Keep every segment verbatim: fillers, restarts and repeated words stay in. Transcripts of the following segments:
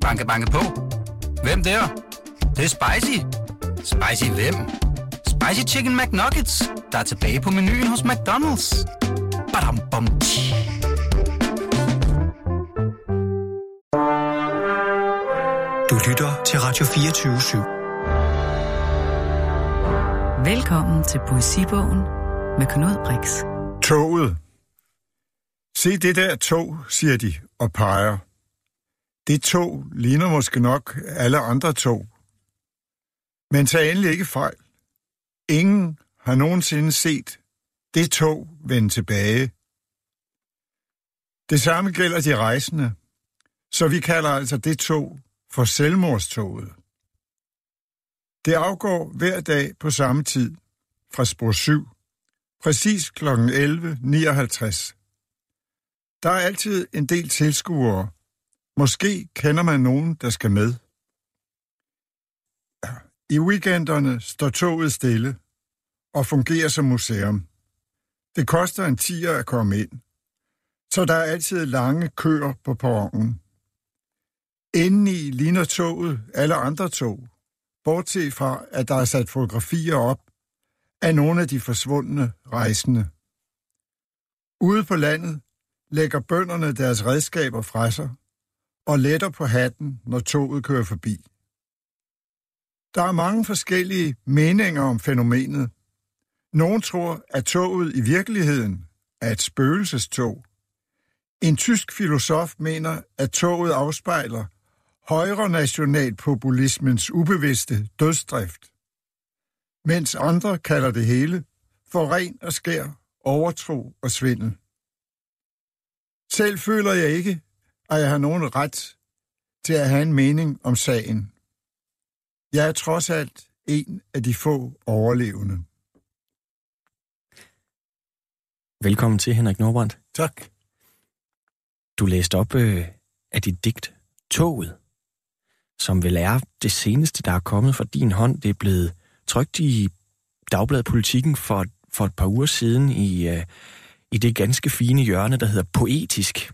Banke, banke på. Hvem der? Det, det er spicy. Spicy hvem? Spicy Chicken McNuggets, der er tilbage på menuen hos McDonald's. Badum, bom, du lytter til Radio fireogtyve syv. Velkommen til Poesibogen med Knud Brix. Toget. Se det der tog, siger de og peger. Det tog ligner måske nok alle andre tog. Men tag endelig ikke fejl. Ingen har nogensinde set det tog vende tilbage. Det samme gælder de rejsende, så vi kalder altså det tog for selvmordstoget. Det afgår hver dag på samme tid fra spor syv, præcis klokken elleve nioghalvtreds. Der er altid en del tilskuere. Måske kender man nogen, der skal med. I weekenderne står toget stille og fungerer som museum. Det koster en tier at komme ind, så der er altid lange køer på perronen. Indeni ligner toget alle andre tog, bortset fra, at der er sat fotografier op af nogle af de forsvundne rejsende. Ude på landet lægger bønderne deres redskaber fra sig og letter på hatten, når toget kører forbi. Der er mange forskellige meninger om fænomenet. Nogle tror, at toget i virkeligheden er et spøgelsestog. En tysk filosof mener, at toget afspejler højrenationalpopulismens ubevidste dødsdrift, mens andre kalder det hele for ren og skær overtro og svindel. Selv føler jeg ikke, at jeg har nogen ret til at have en mening om sagen. Jeg er trods alt en af de få overlevende. Velkommen til, Henrik Nordbrandt. Tak. Du læste op øh, af dit digt Toget, som vel er det seneste, der er kommet fra din hånd. Det er blevet trykt i Dagbladet Politikken for, for et par uger siden i, øh, i det ganske fine hjørne, der hedder Poetisk.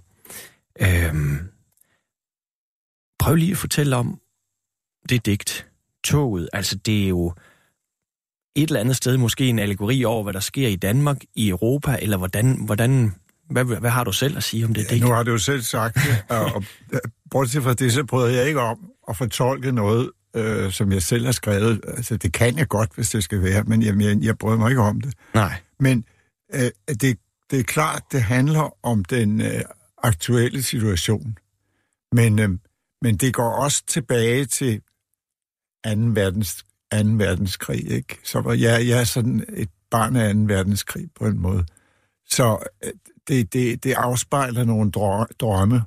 Øhm, prøv lige at fortælle om det digt Toget. Altså, det er jo et eller andet sted måske en allegori over, hvad der sker i Danmark, i Europa, eller hvordan... hvordan Hvad, hvad har du selv at sige om det? Ja, nu har du jo selv sagt det, og, og bortset fra det, så prøver jeg ikke om at fortolke noget, øh, som jeg selv har skrevet. Altså, det kan jeg godt, hvis det skal være, men jeg, jeg, jeg prøver mig ikke om det. Nej. Men øh, det, det er klart, det handler om den øh, aktuelle situation. Men, øh, men det går også tilbage til anden verdenskrig, ikke? Så var jeg, jeg er sådan et barn af anden verdenskrig på en måde. Så øh, Det, det, det afspejler nogle drømme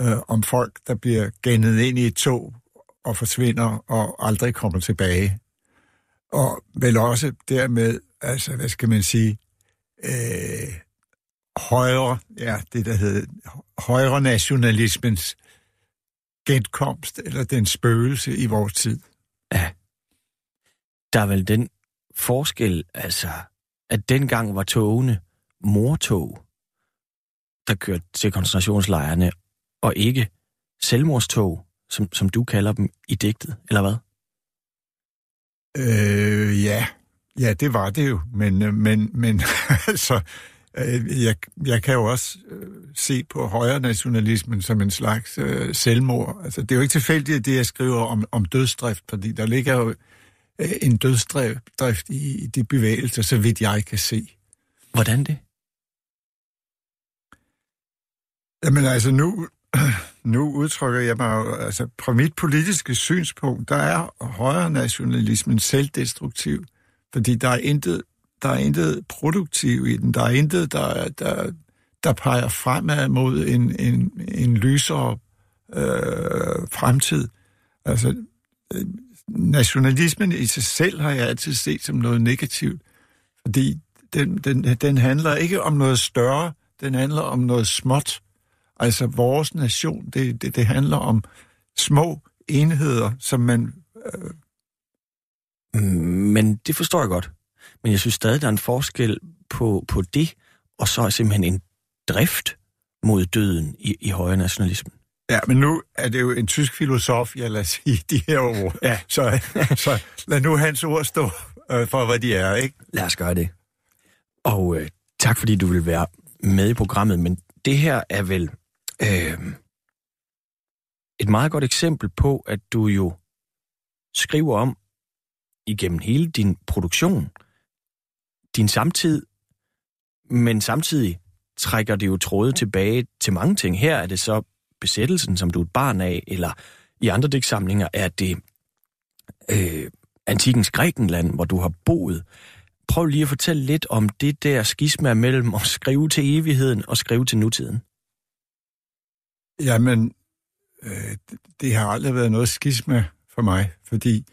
øh, om folk, der bliver gennet ind i et tog og forsvinder og aldrig kommer tilbage. Og vel også dermed, altså, hvad skal man sige, øh, højre, ja, det der hedder højre nationalismens genkomst, eller den spøgelse i vores tid. Ja. Der er vel den forskel, altså, at dengang var togene mortog, der kørte til koncentrationslejrene, og ikke selvmordstog, som, som du kalder dem i digtet, eller hvad? Øh, ja. Ja, det var det jo. Men, men, men altså, øh, jeg, jeg kan jo også øh, se på højre nationalismen som en slags øh, selvmord. Altså, det er jo ikke tilfældigt, at det, jeg skriver om, om dødsdrift, fordi der ligger jo øh, en dødsdrift i, i de bevægelser, så vidt jeg kan se. Hvordan det? Jamen altså, nu, nu udtrykker jeg mig jo, altså fra mit politiske synspunkt, der er højre nationalismen selvdestruktiv, fordi der er intet, der er intet produktiv i den, der er intet, der, der, der peger fremad mod en, en, en lysere øh, fremtid. Altså, nationalismen i sig selv har jeg altid set som noget negativt, fordi den, den, den handler ikke om noget større, den handler om noget småt. Altså vores nation, det, det, det handler om små enheder, som man... Øh... Men det forstår jeg godt. Men jeg synes stadig, der er en forskel på, på det, og så er simpelthen en drift mod døden i, i højre nationalismen. Ja, men nu er det jo en tysk filosof, jeg lader sige de her ord. Ja. Så, så lad nu hans ord stå øh, for, hvad de er, ikke? Lad os gøre det. Og øh, tak, fordi du vil være med i programmet, men det her er vel øh, et meget godt eksempel på, at du jo skriver om igennem hele din produktion, din samtid, men samtidig trækker det jo tråde tilbage til mange ting. Her er det så besættelsen, som du er et barn af, eller i andre digtsamlinger er det øh, antikens Grækenland, hvor du har boet. Prøv lige at fortælle lidt om det der skisma mellem at skrive til evigheden og skrive til nutiden. Jamen, øh, det har aldrig været noget skisma for mig, fordi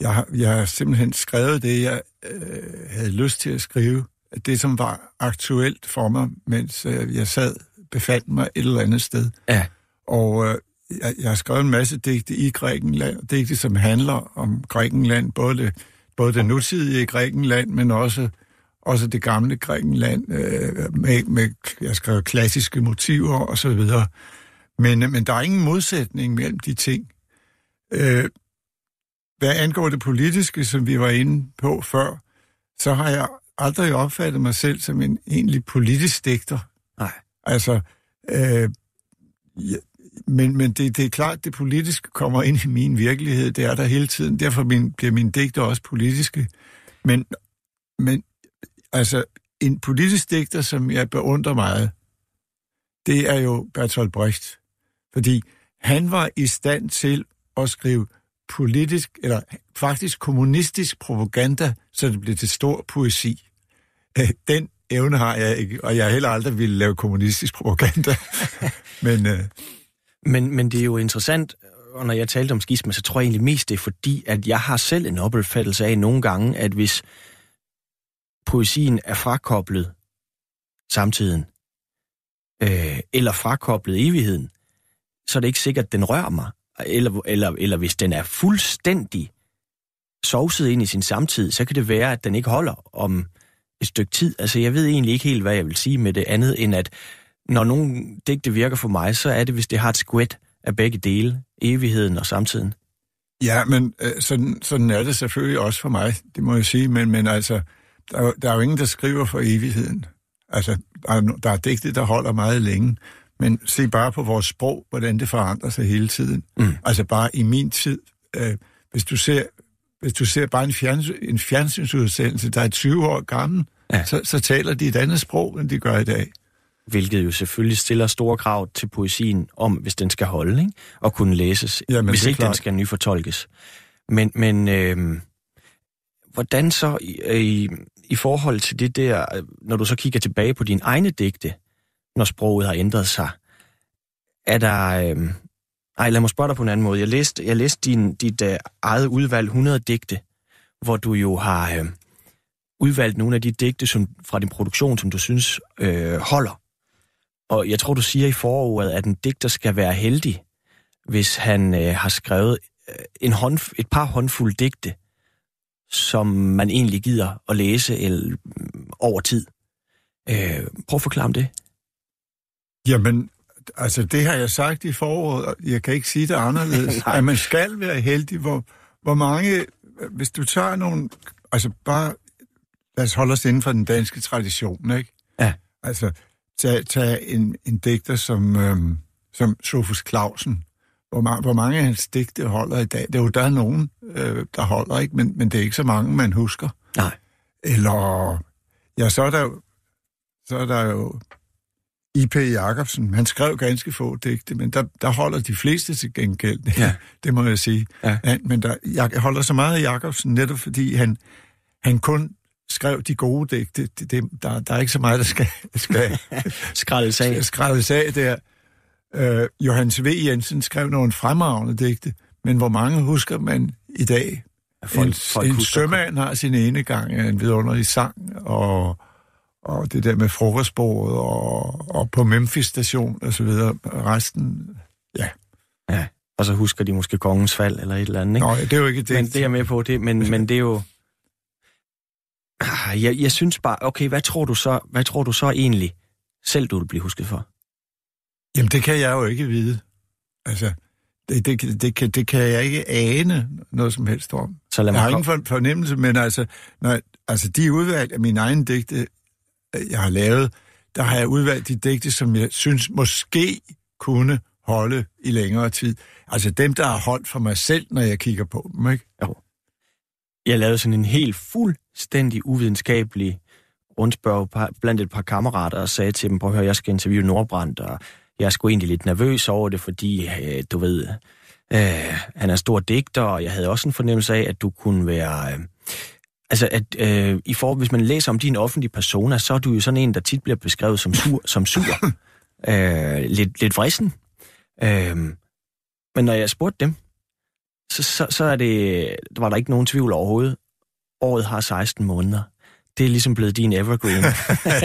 jeg, jeg har simpelthen skrevet det, jeg øh, havde lyst til at skrive. Det, som var aktuelt for mig, mens øh, jeg sad, befandt mig et eller andet sted. Ja. Og øh, jeg, jeg har skrevet en masse digte i Grækenland, digte, som handler om Grækenland, både det, både det nutidige Grækenland, men også, også det gamle Grækenland, øh, med, med, jeg skrev klassiske motiver og så videre. Men, øh, men der er ingen modsætning mellem de ting. Øh, hvad angår det politiske, som vi var inde på før, så har jeg aldrig opfattet mig selv som en egentlig politisk digter. Nej. Altså, øh, ja, men, men det, det er klart, det politiske kommer ind i min virkelighed. Det er der hele tiden. Derfor min, bliver mine digter også politiske. Men, men altså, en politisk digter, som jeg beundrer meget, det er jo Bertolt Brecht. Fordi han var i stand til at skrive politisk, eller faktisk kommunistisk propaganda, så det blev til stor poesi. Den evne har jeg ikke, og jeg heller aldrig ville lave kommunistisk propaganda. men, øh... men, men det er jo interessant, og når jeg talte om skisme, så tror jeg egentlig mest, det er fordi, at jeg har selv en opfattelse af nogle gange, at hvis poesien er frakoblet samtiden, øh, eller frakoblet evigheden, så er det ikke sikkert, at den rører mig. Eller, eller, eller hvis den er fuldstændig sovset ind i sin samtid, så kan det være, at den ikke holder om et stykke tid. Altså, jeg ved egentlig ikke helt, hvad jeg vil sige med det andet, end at når nogle digte virker for mig, så er det, hvis det har et skvæt af begge dele, evigheden og samtiden. Ja, men øh, sådan, sådan er det selvfølgelig også for mig, det må jeg sige, men, men altså, der, der er jo ingen, der skriver for evigheden. Altså, der er, der er digte, der holder meget længe. Men se bare på vores sprog, hvordan det forandrer sig hele tiden. Mm. Altså bare i min tid. Øh, hvis, du ser, hvis du ser bare en, fjernsy- en fjernsynsudsendelse, der er tyve år gammel, ja. så, så taler de et andet sprog, end de gør i dag. Hvilket jo selvfølgelig stiller store krav til poesien om, hvis den skal holde, ikke? Og kunne læses, ja, hvis ikke den skal nyfortolkes. Men, men øh, hvordan så i, i, i forhold til det der, når du så kigger tilbage på dine egne digte, når sproget har ændret sig. Er der... Øh... Ej, lad mig spørge dig på en anden måde. Jeg læste, jeg læste din, dit øh, eget udvalg hundrede digte, hvor du jo har øh, udvalgt nogle af de digte som, fra din produktion, som du synes øh, holder. Og jeg tror, du siger i forordet, at en digter skal være heldig, hvis han øh, har skrevet en hånd, et par håndfulde digte, som man egentlig gider at læse eller, øh, over tid. Øh, prøv at forklare om det. Jamen, altså det har jeg sagt i foråret, og jeg kan ikke sige det anderledes, at man skal være heldig, hvor, hvor mange, hvis du tager nogle, altså bare, lad os holde os inden for den danske tradition, ikke? Ja. Altså, tag, tag en, en digter som, øhm, som Sophus Claussen, hvor, ma- hvor mange af hans digte holder i dag. Det er jo, der er nogen, øh, der holder, ikke? Men, men det er ikke så mange, man husker. Nej. Eller, ja, så er der jo, så er der jo, I P Jacobsen, han skrev ganske få digte, men der, der holder de fleste til gengæld, ja. Det må jeg sige. Ja. Ja, men der, jeg holder så meget af Jacobsen, netop fordi han, han kun skrev de gode digte. Det, det, der, der er ikke så meget, der skal, skal skrælles af. Skrælles af der. Øh, Johannes V. Jensen skrev nogle fremragende digte, men hvor mange husker man i dag? Folk, en folk en sømand har sin ene gang en vidunderlig sang, og... og det der med frokostbordet, og, og på Memphis station, og så videre, resten, ja. Ja, og så husker de måske Kongens Fald, eller et eller andet, ikke? Nå, det er jo ikke det. Men det er jeg med på, det, men, men det er jo... Jeg, jeg synes bare, okay, hvad tror du så, hvad tror du så egentlig, selv du vil blive husket for? Jamen, det kan jeg jo ikke vide. Altså, det, det, det, kan, det kan jeg ikke ane noget som helst om. Så jeg har ingen fornemmelse, men altså, når jeg, altså de udvalg af mine egne digte, jeg har lavet, der har jeg udvalgt de digte, som jeg synes måske kunne holde i længere tid. Altså dem, der har holdt for mig selv, når jeg kigger på dem, ikke? Jo. Jeg lavede sådan en helt fuldstændig uvidenskabelig rundspørg blandt et par kammerater og sagde til dem, prøv at høre, jeg skal interviewe Nordbrandt, og jeg er sgu egentlig lidt nervøs over det, fordi, øh, du ved, øh, han er stor digter, og jeg havde også en fornemmelse af, at du kunne være... Øh, altså, at øh, i for, hvis man læser om din offentlige persona, så er du jo sådan en, der tit bliver beskrevet som sur, som sur. øh, lidt, lidt vrissen. Øh, men når jeg spurgte dem, så, så, så er det, der var der ikke nogen tvivl overhovedet. Året har seksten måneder. Det er ligesom blevet din evergreen.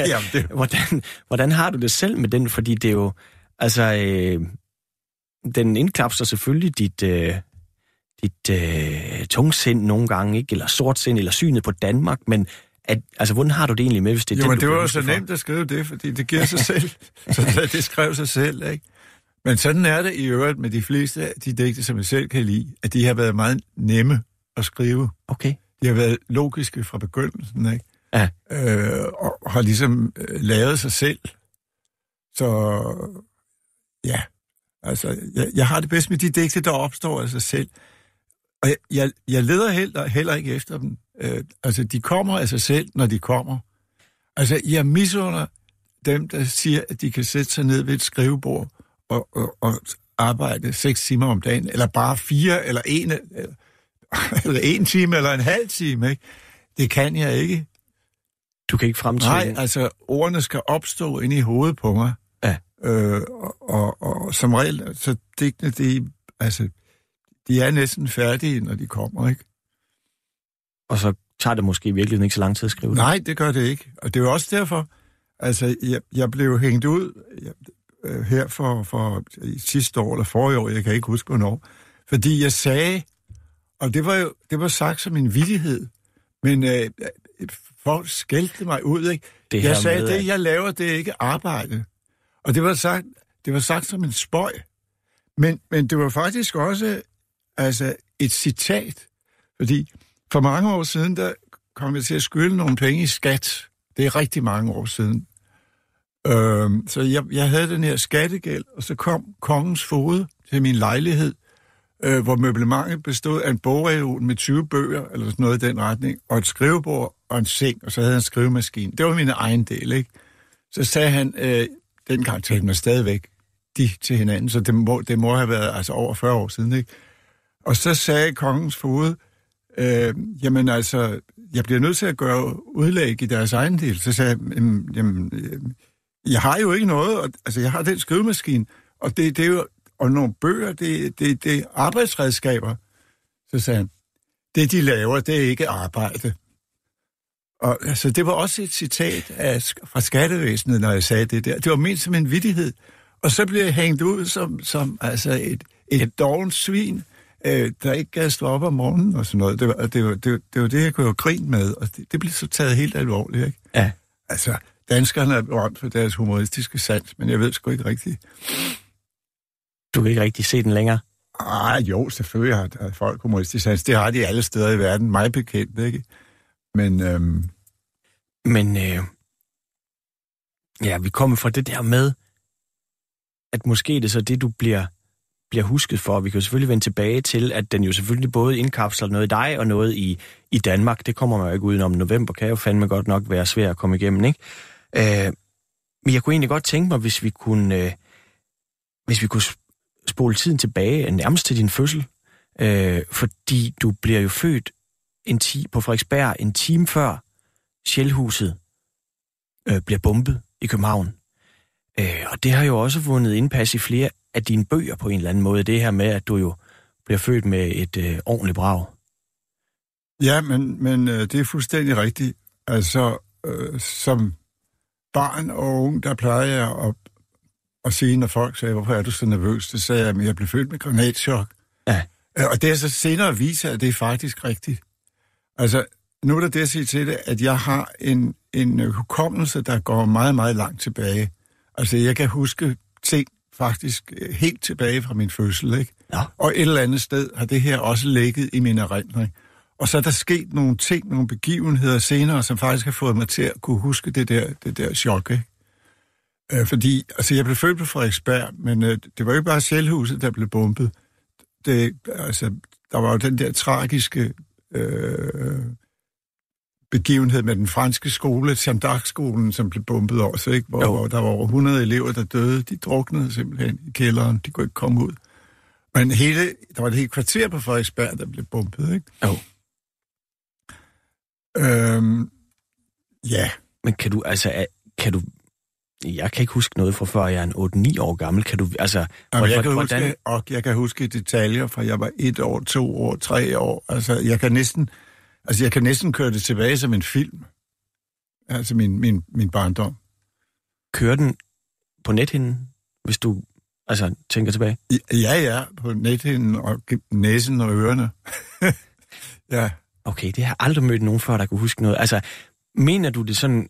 Jamen, det... hvordan, hvordan har du det selv med den? Fordi det er jo, altså, øh, den indklapser selvfølgelig dit, øh, dit øh, tungsind nogle gange, ikke? Eller sortsind, eller synet på Danmark, men at, altså, hvordan har du det egentlig med, hvis det er jo, det, men det var jo så nemt at skrive det, fordi det giver sig selv. Så det skrev sig selv, ikke? Men sådan er det i øvrigt med de fleste af de digte, som jeg selv kan lide, at de har været meget nemme at skrive. Okay. De har været logiske fra begyndelsen, ikke? Ja. Øh, og har ligesom lavet sig selv. Så ja, altså, jeg, jeg har det bedst med de digte, der opstår af sig selv. Og jeg, jeg, jeg leder heller, heller ikke efter dem. Øh, altså, de kommer af sig selv, når de kommer. Altså, jeg misunder dem, der siger, at de kan sætte sig ned ved et skrivebord og, og, og arbejde seks timer om dagen, eller bare fire, eller en, eller, eller en time, eller en halv time, ikke? Det kan jeg ikke. Du kan ikke fremtrykke. Nej, altså ordene skal opstå inde i hovedet på mig. Ja. Øh, og, og, og som regel, så digtene, de, altså, de er næsten færdige, når de kommer, ikke? Og så tager det måske virkelig ikke så lang tid at skrive det. Nej, det gør det ikke. Og det er jo også derfor, altså jeg, jeg blev hængt ud jeg, her for, for sidste år eller forrige år, jeg kan ikke huske hvornår, fordi jeg sagde, og det var jo det var sagt som en vittighed, men øh, folk skældte mig ud, ikke? Det jeg sagde, med, det jeg laver, det er ikke arbejde. Og det var sagt, det var sagt som en spøj. Men, men det var faktisk også altså, et citat. Fordi for mange år siden, der kom jeg til at skylde nogle penge i skat. Det er rigtig mange år siden. Øhm, så jeg, jeg havde den her skattegæld, og så kom kongens foged til min lejlighed, øh, hvor møblementet bestod af en bogreol med tyve bøger, eller sådan noget i den retning, og et skrivebord, og en seng, og så havde han en skrivemaskine. Det var min egen del, ikke? Så sagde han, øh, den gang talte man stadigvæk de til hinanden, så det må, det må have været altså over fyrre år siden, ikke? Og så sagde kongens foged, øh, jamen altså, jeg bliver nødt til at gøre udlæg i deres egen del. Så sagde jeg, jamen, jeg har jo ikke noget, og, altså jeg har den skrivemaskine, og det, det er jo, og nogle bøger, det, det, det er arbejdsredskaber. Så sagde han, det de laver, det er ikke arbejde. Og altså, det var også et citat af, fra skattevæsenet, når jeg sagde det der. Det var ment som en vittighed. Og så blev jeg hængt ud som, som altså et, et dovent svin, øh, der ikke gad stå op om morgenen og sådan noget. Det var det, var, det, var, det, var det jeg kunne jo grine med, og det, det blev så taget helt alvorligt, ikke? Ja. Altså, danskerne er berømt for deres humoristiske sans, men jeg ved sgu ikke rigtigt. Du kan ikke rigtig se den længere? Ah, jo, selvfølgelig har folk humoristisk sans. Det har de alle steder i verden, mig bekendt, ikke? Men, øhm... Men øh... ja, vi kommer fra det der med, at måske det så det, du bliver, bliver husket for. Vi kan jo selvfølgelig vende tilbage til, at den jo selvfølgelig både indkapsler noget i dig og noget i, i Danmark. Det kommer man jo ikke udenom. November kan jo fandme godt nok være svært at komme igennem, ikke? Øh... Men jeg kunne egentlig godt tænke mig, hvis vi kunne, øh... hvis vi kunne spole tiden tilbage, nærmest til din fødsel, øh... fordi du bliver jo født En ti, på Frederiksberg, en time før Sjælhuset øh, bliver bombet i København. Øh, og det har jo også vundet indpas i flere af dine bøger på en eller anden måde, det her med, at du jo bliver født med et øh, ordentligt brag. Ja, men, men øh, det er fuldstændig rigtigt. Altså, øh, som barn og ung, der plejede jeg at, at sige, når folk sagde, hvorfor er du så nervøs? Det sagde jeg, at jeg blev født med granatschok. Ja. Øh, og det er så senere viser, at det er faktisk rigtigt. Altså, nu er der det at sige til det, at jeg har en, en hukommelse, der går meget, meget langt tilbage. Altså, jeg kan huske ting faktisk helt tilbage fra min fødsel, ikke? Ja. Og et eller andet sted har det her også ligget i min erindring. Og så er der sket nogle ting, nogle begivenheder senere, som faktisk har fået mig til at kunne huske det der, det der chok, ikke? Øh, fordi, altså jeg blev født på Frederiksberg, men øh, det var jo ikke bare Sjælhuset, der blev bombet. Det, altså, der var jo den der tragiske øh, begivenhed med den franske skole, Tandak-skolen, som blev bombet også, ikke? Hvor, hvor der var over hundrede elever, der døde. De druknede simpelthen i kælderen. De kunne ikke komme ud. Men hele, der var et helt kvarter på Frederiksberg, der blev bombet, ikke? Jo. Øhm, ja. Men kan du, altså, kan du... Jeg kan ikke huske noget fra før jeg er en otte ni år gammel. Kan du, altså... Jamen, jeg, kan hvordan... huske, og jeg kan huske detaljer fra jeg var et år, to år, tre år. Altså, jeg kan næsten... Altså, jeg kan næsten køre det tilbage som en film. Altså, min, min, min barndom. Kører den på nethinden, hvis du altså tænker tilbage? Ja, ja, på nethinden og næsen og ørerne. Ja. Okay, det har jeg aldrig mødt nogen før, der kunne huske noget. Altså, mener du det sådan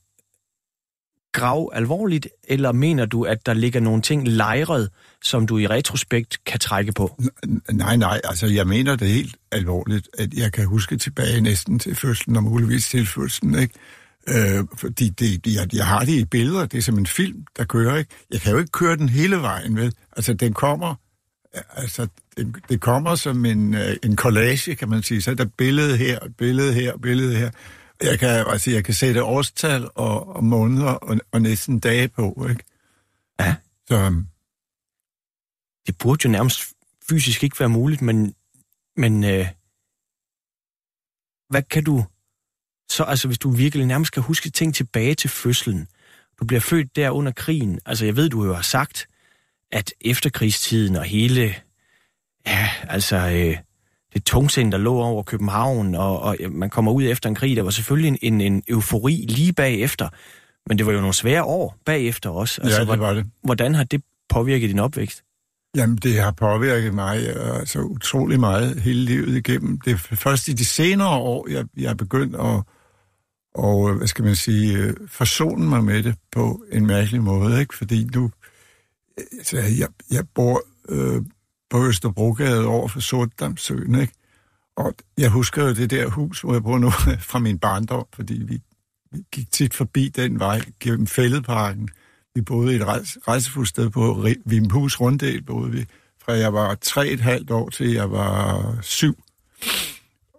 grav alvorligt, eller mener du, at der ligger nogle ting lejret, som du i retrospekt kan trække på? Nej, nej, altså jeg mener det helt alvorligt, at jeg kan huske tilbage næsten til fødslen, og muligvis til fødslen, ikke? Øh, fordi det, jeg, jeg har det i billeder, det er som en film, der kører, ikke? Jeg kan jo ikke køre den hele vejen, vel? Altså den kommer, altså den, det kommer som en, en collage, kan man sige. Så er der billede her, billede her, billede her. Jeg kan, altså, jeg kan sætte årstal og, og måneder og, og næsten dage på, ikke? Ja. Så... Det burde jo nærmest fysisk ikke være muligt, men... men øh, hvad kan du... Så altså, hvis du virkelig nærmest kan huske ting tilbage til fødslen. Du bliver født der under krigen. Altså, jeg ved, du jo har sagt, at efterkrigstiden og hele... Ja, altså... Øh, det tungsind, der lå over København, og, og man kommer ud efter en krig, der var selvfølgelig en, en eufori lige bagefter, men det var jo nogle svære år bagefter også. Altså, ja, det var det. Hvordan har det påvirket din opvækst? Jamen, det har påvirket mig altså, utrolig meget hele livet igennem. Det er først i de senere år, jeg, jeg er begyndt at, og, hvad skal man sige, forsone mig med det på en mærkelig måde, ikke? Fordi nu, altså, jeg, jeg bor... Øh, på Østerbrogade over for Sortdamsøen, ikke? Og jeg husker jo det der hus, hvor jeg bor nu, fra min barndom, fordi vi, vi gik tit forbi den vej, gennem Fælledparken. Vi boede i et rejse, rejsefuldt sted på Vimphus runddel, boede vi, fra jeg var tre et halvt år til jeg var syv.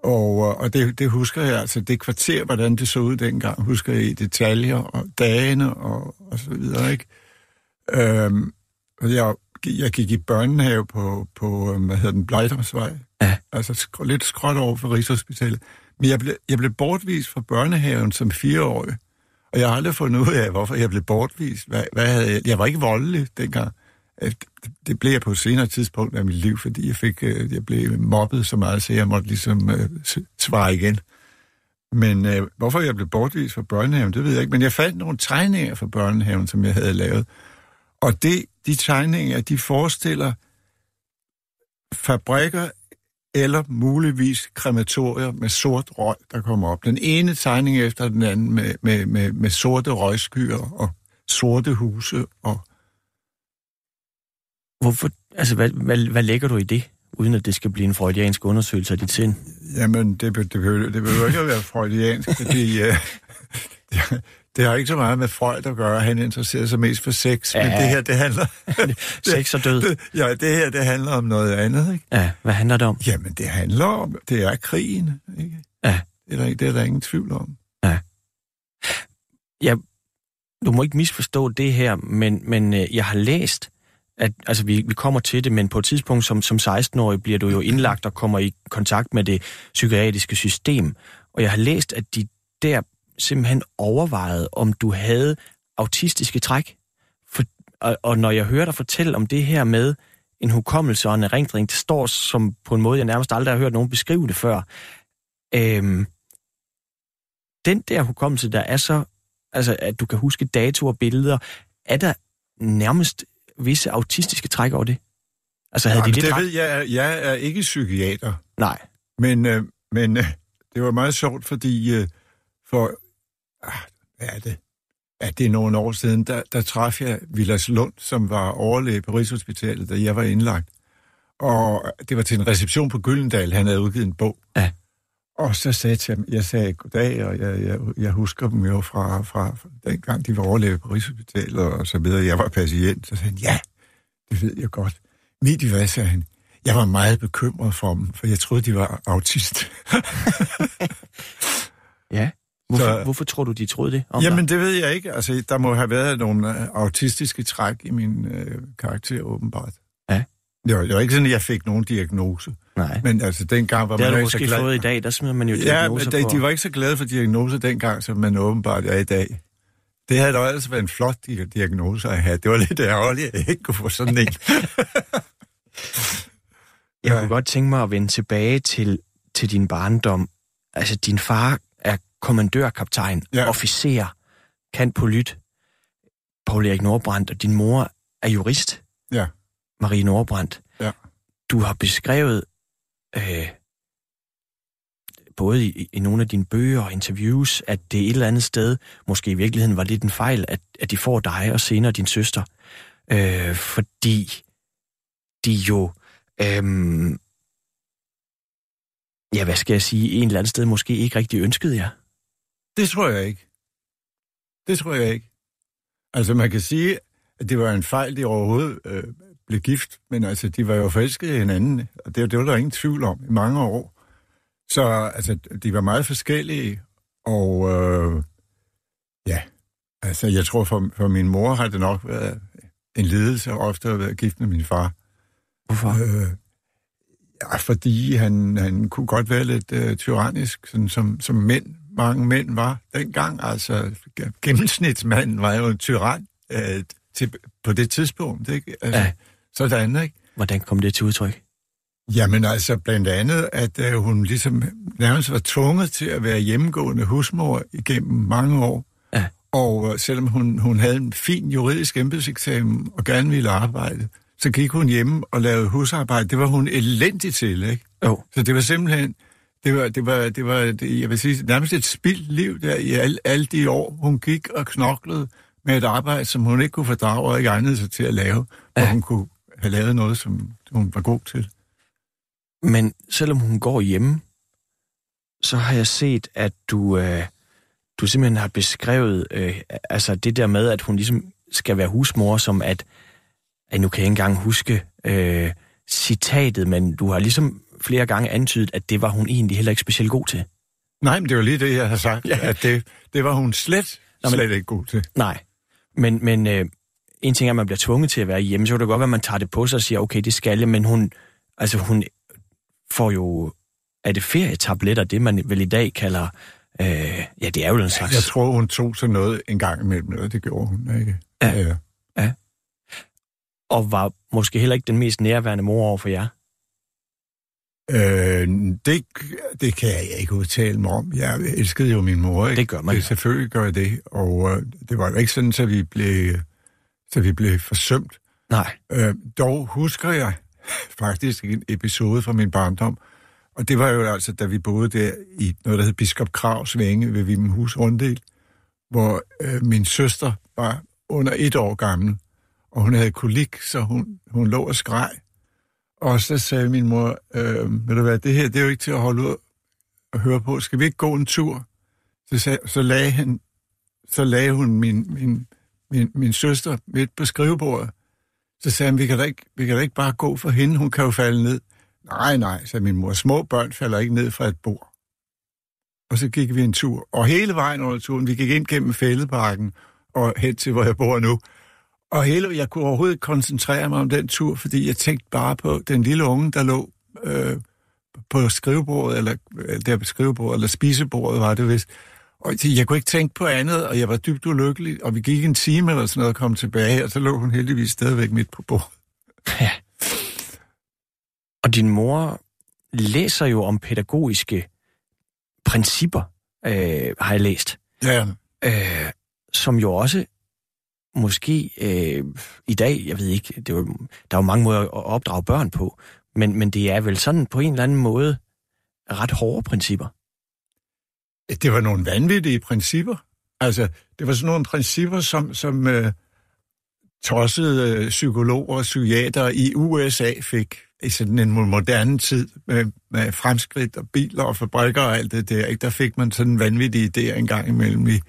Og, og det, det husker jeg, altså det kvarter, hvordan det så ud dengang, husker jeg i detaljer og dagene og, og så videre, ikke? Øhm, og jeg Jeg gik i børnehave på, på hvad hedder den, Blejdomsvej. Ja. Altså sk- lidt skråt over for Rigshospitalet. Men jeg blev, jeg blev bortvist fra børnehaven som fireårig. Og jeg har aldrig fundet ud af, hvorfor jeg blev bortvist. Hvad, hvad havde jeg? Jeg var ikke voldelig dengang. Det blev jeg på et senere tidspunkt af mit liv, fordi jeg, fik, jeg blev mobbet så meget, så jeg måtte ligesom øh, svare igen. Men øh, hvorfor jeg blev bortvist fra børnehaven, det ved jeg ikke. Men jeg fandt nogle tegninger fra børnehaven, som jeg havde lavet. Og det, de tegninger, de forestiller fabrikker eller muligvis krematorier med sort røg, der kommer op. Den ene tegning efter den anden med, med, med, med sorte røgskyer og sorte huse. Og... Hvorfor, altså, hvad, hvad, hvad lægger du i det, uden at det skal blive en freudiansk undersøgelse af dit sind? Jamen, det, det, behøver, det behøver ikke at være freudiansk, fordi... Uh... Det har ikke så meget med Freud at gøre. Han interesserer sig mest for sex, ja, men det her, det handler... Sex og død. Det, ja, det her, det handler om noget andet, ikke? Ja, hvad handler det om? Jamen, det handler om... Det er krigen, ikke? Ja. Det er, det er der ingen tvivl om. Ja. Ja. Du må ikke misforstå det her, men, men jeg har læst, at... Altså, vi, vi kommer til det, men på et tidspunkt som, som seksten-årig bliver du jo indlagt og kommer i kontakt med det psykiatriske system. Og jeg har læst, at de der... simpelthen overvejet, om du havde autistiske træk. For, og, og når jeg hører dig fortælle om det her med en hukommelse og en erindring, det står som på en måde, jeg nærmest aldrig har hørt nogen beskrive det før. Øhm, den der hukommelse, der er så, altså at du kan huske datoer, billeder, er der nærmest visse autistiske træk over det? Altså havde ja, de det, det træk? Ved jeg, jeg er ikke psykiater. Nej. Men, øh, men øh, det var meget sjovt, fordi øh, for, ah, hvad er det, at det er nogle år siden, der, der traf jeg Vilas Lund, som var overlæge på Rigshospitalet, da jeg var indlagt. Og det var til en reception på Gyldendal, han havde udgivet en bog. Ja. Og så sagde jeg, jeg sagde goddag, og jeg, jeg, jeg husker dem jo fra, fra, fra dengang, de var overlæge på Rigshospitalet, og så videre, jeg var patient. Så sagde han, ja, det ved jeg godt. Midt i hvad, sagde han. Jeg var meget bekymret for dem, for jeg troede, de var autist. Ja. Hvorfor, så, hvorfor tror du, de troede det? Om jamen, dig? Det ved jeg ikke. Altså, der må have været nogle autistiske træk i min øh, karakter, åbenbart. Ja. Det var, det var ikke sådan, at jeg fik nogen diagnose. Nej. Men altså, dengang var det man jo ikke så glad. Det har du måske fået i dag, der smider man jo diagnoser ja, men, på. Ja, de var ikke så glade for diagnoser dengang, som man åbenbart er i dag. Det havde da altså været en flot diagnose at have. Det var lidt ærgerligt, at jeg ikke kunne få sådan en. Jeg kunne ja. godt tænke mig at vende tilbage til, til din barndom. Altså, din far er kommandørkaptajn, ja. officer, kan på lyt, Poul Erik Nordbrandt, og din mor er jurist, ja. Marie Nordbrandt. Ja. Du har beskrevet, øh, både i, i nogle af dine bøger og interviews, at det et eller andet sted, måske i virkeligheden var lidt en fejl, at, at de får dig og senere din søster, øh, fordi de jo... Øhm, ja, hvad skal jeg sige? En eller anden sted måske ikke rigtig ønskede jer? Det tror jeg ikke. Det tror jeg ikke. Altså, man kan sige, at det var en fejl, de overhovedet øh, blev gift, men altså, de var jo forelskede i hinanden, og det, det var der ingen tvivl om i mange år. Så, altså, de var meget forskellige, og øh, ja, altså, jeg tror, for, for min mor har det nok været en lidelse ofte at være gift med min far. Hvorfor? Øh, ja, fordi han, han kunne godt være lidt øh, tyrannisk, sådan som, som mænd, mange mænd var dengang. Altså, gennemsnitsmanden var jo en tyran øh, til, på det tidspunkt, ikke? Altså, ja. Sådan, ikke? Hvordan kom det til udtryk? Jamen altså, blandt andet, at øh, hun ligesom nærmest var tvunget til at være hjemmegående husmor igennem mange år. Ja. Og øh, selvom hun, hun havde en fin juridisk embedseksamen og gerne ville arbejde, så gik hun hjemme og lavede husarbejde. Det var hun elendig til, ikke? Jo. Så det var simpelthen, det var, det var, det var det, jeg vil sige, nærmest et spildt liv der i alle, alle de år. Hun gik og knoklede med et arbejde, som hun ikke kunne fordrage og ikke egnede sig til at lave, ja. Og hun kunne have lavet noget, som hun var god til. Men selvom hun går hjemme, så har jeg set, at du, øh, du simpelthen har beskrevet, øh, altså det der med, at hun ligesom skal være husmor, som at at nu kan jeg ikke engang huske øh, citatet, men du har ligesom flere gange antydet, at det var hun egentlig heller ikke specielt god til. Nej, men det var lige det, jeg har sagt, ja. At det, det var hun slet, Nå, men, slet ikke god til. Nej, men, men øh, en ting er, at man bliver tvunget til at være hjemme, så kan det godt være, at man tager det på sig og siger, okay, det skal jeg, men hun, altså, hun får jo, er det ferietabletter, det man vel i dag kalder, øh, ja, det er jo en slags... Jeg tror, hun tog sådan noget en gang imellem, og det gjorde hun, ikke? Ja, ja. ja. Og var måske heller ikke den mest nærværende mor over for jer? Øh, det, det kan jeg ikke udtale mig om. Jeg elskede jo min mor, ikke? Det gør man. Det, selvfølgelig gør jeg det, og øh, det var jo ikke sådan, så vi blev, så vi blev forsømt. Nej. Øh, dog husker jeg faktisk en episode fra min barndom, og det var jo altså, da vi boede der i noget, der hed Biskop Krags Vænge ved Vimphus runddel, hvor øh, min søster var under et år gammel, og hun havde kolik, så hun, hun lå og skreg. Og så sagde min mor, øh, ved du hvad, det her, det er jo ikke til at holde ud og høre på. Skal vi ikke gå en tur? Så, sag, så, lagde, han, så lagde hun min, min, min, min søster midt på skrivebordet. Så sagde han, vi kan da ikke, vi kan da ikke bare gå for hende, hun kan jo falde ned. Nej, nej, sagde min mor, små børn falder ikke ned fra et bord. Og så gik vi en tur, og hele vejen under turen, vi gik ind gennem Fælledparken og hen til, hvor jeg bor nu. Og hele, jeg kunne overhovedet koncentrere mig om den tur, fordi jeg tænkte bare på den lille unge, der lå øh, på skrivebordet, eller der på skrivebordet, eller spisebordet, var det vist. Og jeg kunne ikke tænke på andet, og jeg var dybt ulykkelig, og vi gik en time eller sådan noget og kom tilbage, og så lå hun heldigvis stadigvæk midt på bordet. Ja. Og din mor læser jo om pædagogiske principper, øh, har jeg læst. Ja. Øh, som jo også... Måske øh, i dag, jeg ved ikke, det er jo, der er jo mange måder at opdrage børn på, men, men det er vel sådan på en eller anden måde ret hårde principper. Det var nogle vanvittige principper. Altså, det var sådan nogle principper, som, som øh, tossede øh, psykologer og psykiater i U S A fik i sådan en moderne tid med, med fremskridt og biler og fabrikker og alt det der. Ikke? Der fik man sådan vanvittige idéer en gang imellem i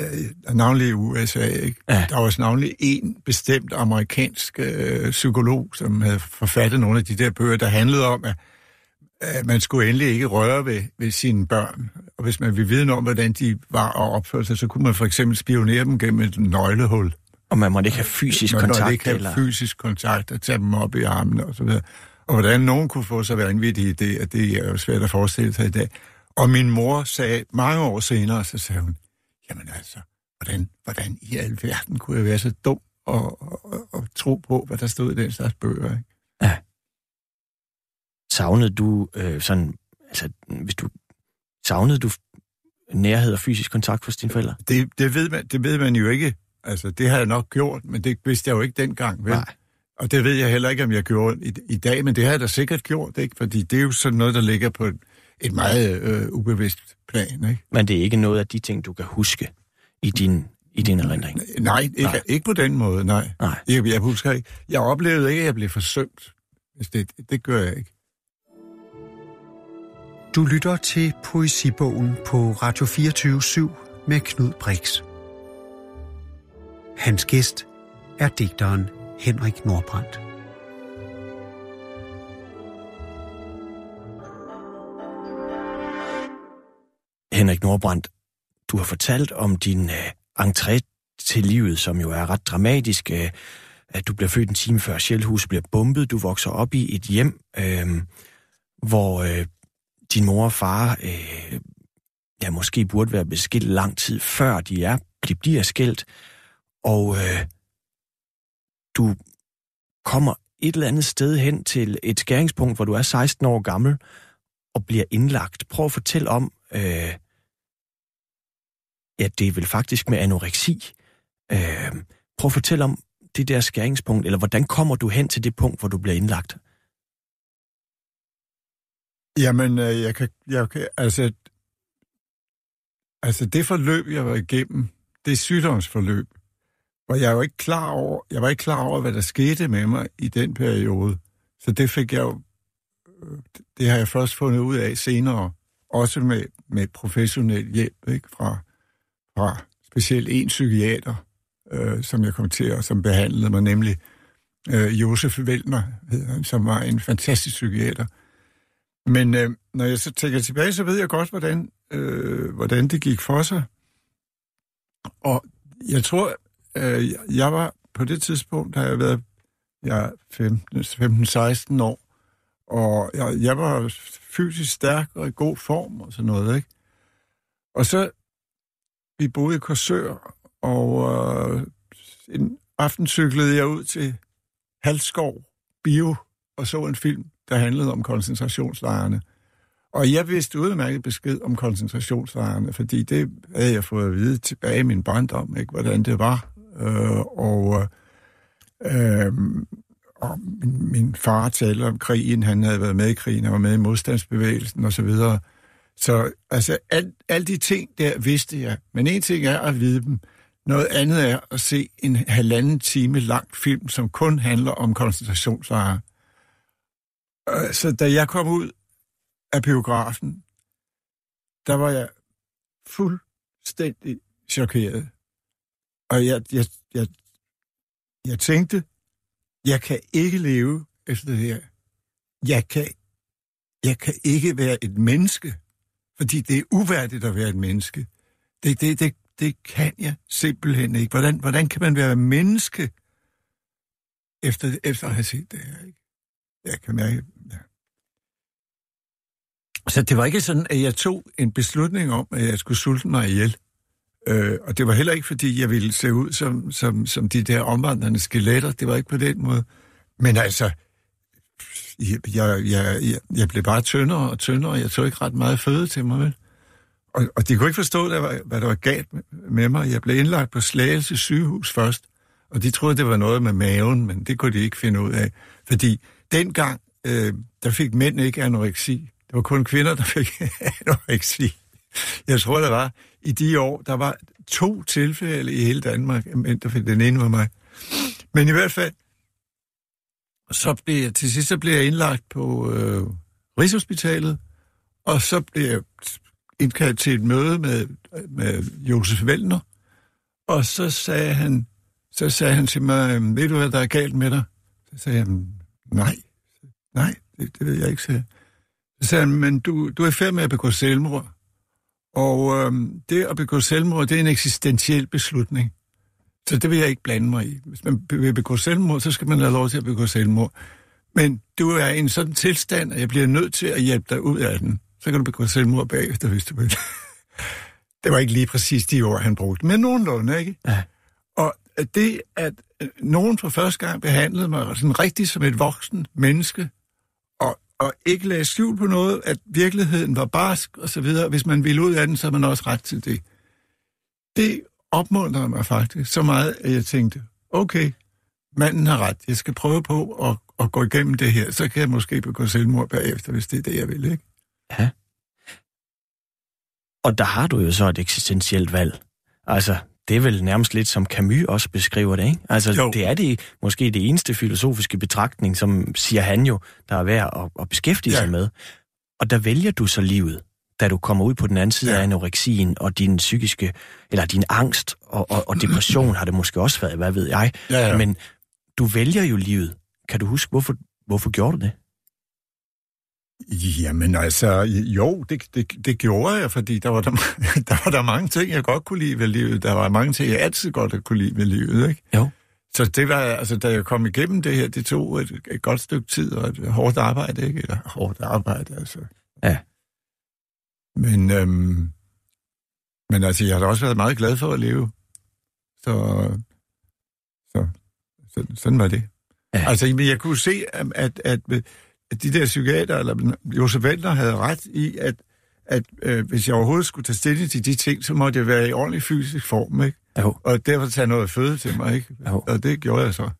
øh, navnlig i U S A. Ikke? Ja. Der var også navnlig en bestemt amerikansk øh, psykolog, som havde forfattet nogle af de der bøger, der handlede om, at man skulle endelig ikke røre ved, ved sine børn. Og hvis man ville vide om, hvordan de var og opførte sig, så kunne man for eksempel spionere dem gennem et nøglehul. Og man måtte ikke have fysisk man kontakt? Man måtte ikke have eller? fysisk kontakt og tage dem op i armene og så videre. Og hvordan nogen kunne få så vanvittige idéer, det er jo svært at forestille sig i dag. Og min mor sagde mange år senere, så sagde hun, jamen altså, hvordan, hvordan i alverden kunne jeg være så dum og, og, og tro på, hvad der stod i den slags bøger, ikke? Ja. Savnede du øh, sådan, altså, hvis du, savnede du nærhed og fysisk kontakt hos dine forældre? Det, det, ved man, det ved man jo ikke. Altså, det har jeg nok gjort, men det vidste jeg jo ikke dengang, vel? Nej. Og det ved jeg heller ikke, om jeg gjorde i, i dag, men det har jeg da sikkert gjort, ikke? Fordi det er jo sådan noget, der ligger på et, et meget øh, ubevidst plan, ikke? Men det er ikke noget af de ting, du kan huske i din... I din erindring? Nej, ikke, nej. ikke på den måde, nej. nej. Jeg, jeg husker ikke. Jeg oplevede ikke, at jeg blev forsømt. Det, det gør jeg ikke. Du lytter til Poesibogen på Radio fireogtyve syv med Knud Brix. Hans gæst er digteren Henrik Nordbrandt. Henrik Nordbrandt, du har fortalt om din entré til livet, som jo er ret dramatisk. At du bliver født en time før Sjælhuset bliver bombet. Du vokser op i et hjem, øh, hvor øh, din mor og far øh, ja, måske burde være beskilt lang tid før de er. De bliver skilt, og øh, du kommer et eller andet sted hen til et skæringspunkt, hvor du er seksten år gammel og bliver indlagt. Prøv at fortælle om... Øh, Ja, det er vel faktisk med anoreksi. Øh, prøv at fortælle om det der skæringspunkt, eller hvordan kommer du hen til det punkt, hvor du bliver indlagt? Jamen, jeg kan, jeg kan altså, altså det forløb, jeg var igennem, det er sygdomsforløb, hvor jeg var ikke klar over, jeg var ikke klar over, hvad der skete med mig i den periode. Så det fik jeg jo, det har jeg først fundet ud af senere, også med, med professionel hjælp, ikke, fra fra specielt en psykiater, øh, som jeg kom til, og som behandlede mig, nemlig øh, Josef Velmer, hed han, som var en fantastisk psykiater. Men øh, når jeg så tænker tilbage, så ved jeg godt, hvordan, øh, hvordan det gik for sig. Og jeg tror, øh, jeg var på det tidspunkt, har jeg været jeg femten til seksten år, og jeg, jeg var fysisk stærk og i god form og sådan noget, ikke? Og så vi boede i Korsør, og øh, en aften cyklede jeg ud til Halskov Bio og så en film, der handlede om koncentrationslejrene. Og jeg vidste udmærket besked om koncentrationslejrene, fordi det havde jeg fået at vide tilbage i min barndom, ikke, hvordan det var. Øh, og, øh, og min, min far talte om krigen, han havde været med i krigen, han var med i modstandsbevægelsen osv., så altså, alle al de ting der vidste jeg. Men en ting er at vide dem. Noget andet er at se en halvanden time lang film, som kun handler om koncentrationslejre. Så da jeg kom ud af biografen, der var jeg fuldstændig chokeret. Og jeg, jeg, jeg, jeg tænkte, jeg kan ikke leve efter det her. Jeg kan, jeg kan ikke være et menneske. Fordi det er uværdigt at være et menneske. Det, det, det, det kan jeg simpelthen ikke. Hvordan, hvordan kan man være menneske, efter, efter at have set det her? Ikke? Jeg kan mærke, ja. Så det var ikke sådan, at jeg tog en beslutning om, at jeg skulle sulte mig ihjel. Øh, og det var heller ikke, fordi jeg ville se ud som, som, som de der omvandrende skeletter. Det var ikke på den måde. Men altså... Jeg, jeg, jeg, jeg blev bare tyndere og tyndere, og jeg tog ikke ret meget føde til mig, vel? Og, og de kunne ikke forstå, der var, hvad der var galt med, med mig. Jeg blev indlagt på Slagelse sygehus først, og de troede, det var noget med maven, men det kunne de ikke finde ud af. Fordi dengang, øh, der fik mænd ikke anoreksi. Det var kun kvinder, der fik anoreksi. Jeg tror, der var i de år, der var, to tilfælde i hele Danmark. Den ene var mig. Men i hvert fald, så blev jeg, til sidst så blev jeg indlagt på øh, Rigshospitalet, og så blev jeg indkaldt til et møde med, med Josef Velmer, og så sagde han, så sagde han til mig, ved du hvad der er galt med dig? Så sagde jeg, nej, nej, det, det ved jeg ikke, så. Så sagde han, men du, du er i færd med at begå selvmord, og øh, det at begå selvmord, det er en eksistentiel beslutning. Så det vil jeg ikke blande mig i. Hvis man vil begå selvmord, så skal man have lov til at begå selvmord. Men du er i en sådan tilstand, at jeg bliver nødt til at hjælpe dig ud af den. Så kan du begå selvmord bagefter, hvis du vil. Det var ikke lige præcis de ord, han brugte, men nogenlunde, ikke? Ja. Og det, at nogen for første gang behandlede mig sådan rigtig som et voksen menneske, og, og ikke lagde skjul på noget, at virkeligheden var barsk og så videre. Hvis man ville ud af den, så har man også ret til det. Det opmuntrede mig faktisk så meget, at jeg tænkte, okay, manden har ret, jeg skal prøve på at, at gå igennem det her, så kan jeg måske begå selvmord bagefter, hvis det er det, jeg vil, ikke? Ja. Og der har du jo så et eksistentielt valg. Altså, det er vel nærmest lidt som Camus også beskriver det, ikke? Altså, jo. Det er det måske det eneste filosofiske betragtning, som siger han jo, der er værd at, at beskæftige ja. sig med. Og der vælger du så livet, da du kommer ud på den anden side ja. af anoreksien, og din psykiske, eller din angst og, og, og depression har det måske også været, hvad ved jeg. Ja, ja. Men du vælger jo livet. Kan du huske, hvorfor, hvorfor gjorde du det? Jamen altså, jo, det, det, det gjorde jeg, fordi der var der, der var der mange ting, jeg godt kunne lide ved livet. Der var mange ting, jeg altid godt kunne lide ved livet, ikke? Jo. Så det var, altså, da jeg kom igennem det her, det tog et, et godt stykke tid og et hårdt arbejde, ikke? Eller hårdt arbejde, altså. Ja. Men, øhm, men altså, jeg har da også været meget glad for at leve. Så, så sådan, sådan var det. Ja. Altså, men jeg kunne se, at, at, at, at de der psykiater, eller Josef Velmer, havde ret i, at, at øh, hvis jeg overhovedet skulle tage stilling til de ting, så måtte jeg være i ordentlig fysisk form, ikke? Jo. Og derfor tage noget føde til mig, ikke? Jo. Og det gjorde jeg så.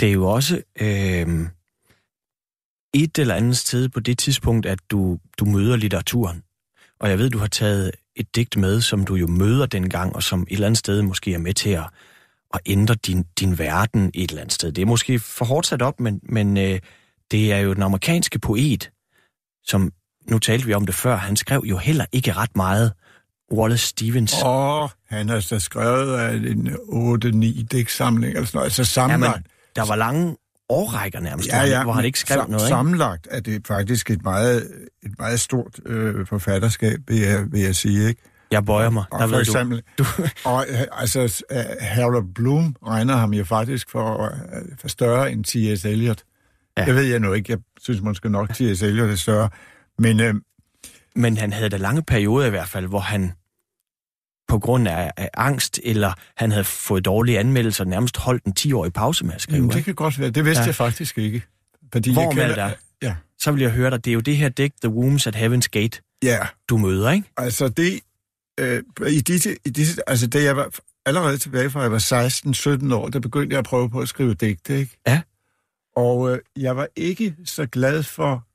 Det er jo også... Øh... et eller andet sted på det tidspunkt, at du, du møder litteraturen. Og jeg ved, du har taget et digt med, som du jo møder dengang, og som et eller andet sted måske er med til at, at ændre din, din verden et eller andet sted. Det er måske for hårdt sat op, men, men øh, det er jo den amerikanske poet, som, nu talte vi om det før, han skrev jo heller ikke ret meget, Wallace Stevens. Åh, oh, han har så skrevet af en otte ni digtsamling, eller sådan noget, altså sammenlagt. Jamen, der var lange... årrækker nærmest, ja, ja, hvor han ikke skrev sam- noget. Ikke? Sammenlagt er det faktisk et meget, et meget stort øh, forfatterskab, vil jeg, vil jeg sige, ikke? Jeg bøjer mig, og, der og ved eksempel, du. og altså, Harold Bloom regner ham jo faktisk for, for større end T S. Eliot. Ja. Det ved jeg nu ikke, jeg synes måske nok, T S. Eliot er større. Men, øh, men han havde da lange perioder i hvert fald, hvor han på grund af, af angst, eller han havde fået dårlige anmeldelser, nærmest holdt en ti-årig pause med at skrive. Jamen, det kan godt være. Det vidste ja. jeg faktisk ikke. Fordi hvor med der? Ja. Så vil jeg høre dig. Det er jo det her digt, The Wombs at Heaven's Gate, ja. du møder, ikke? Altså det, øh, i disse, i disse, altså det, jeg var allerede tilbage fra, jeg var seksten sytten år, der begyndte jeg at prøve på at skrive digte, ikke? Ja. Og øh, jeg var ikke så glad for,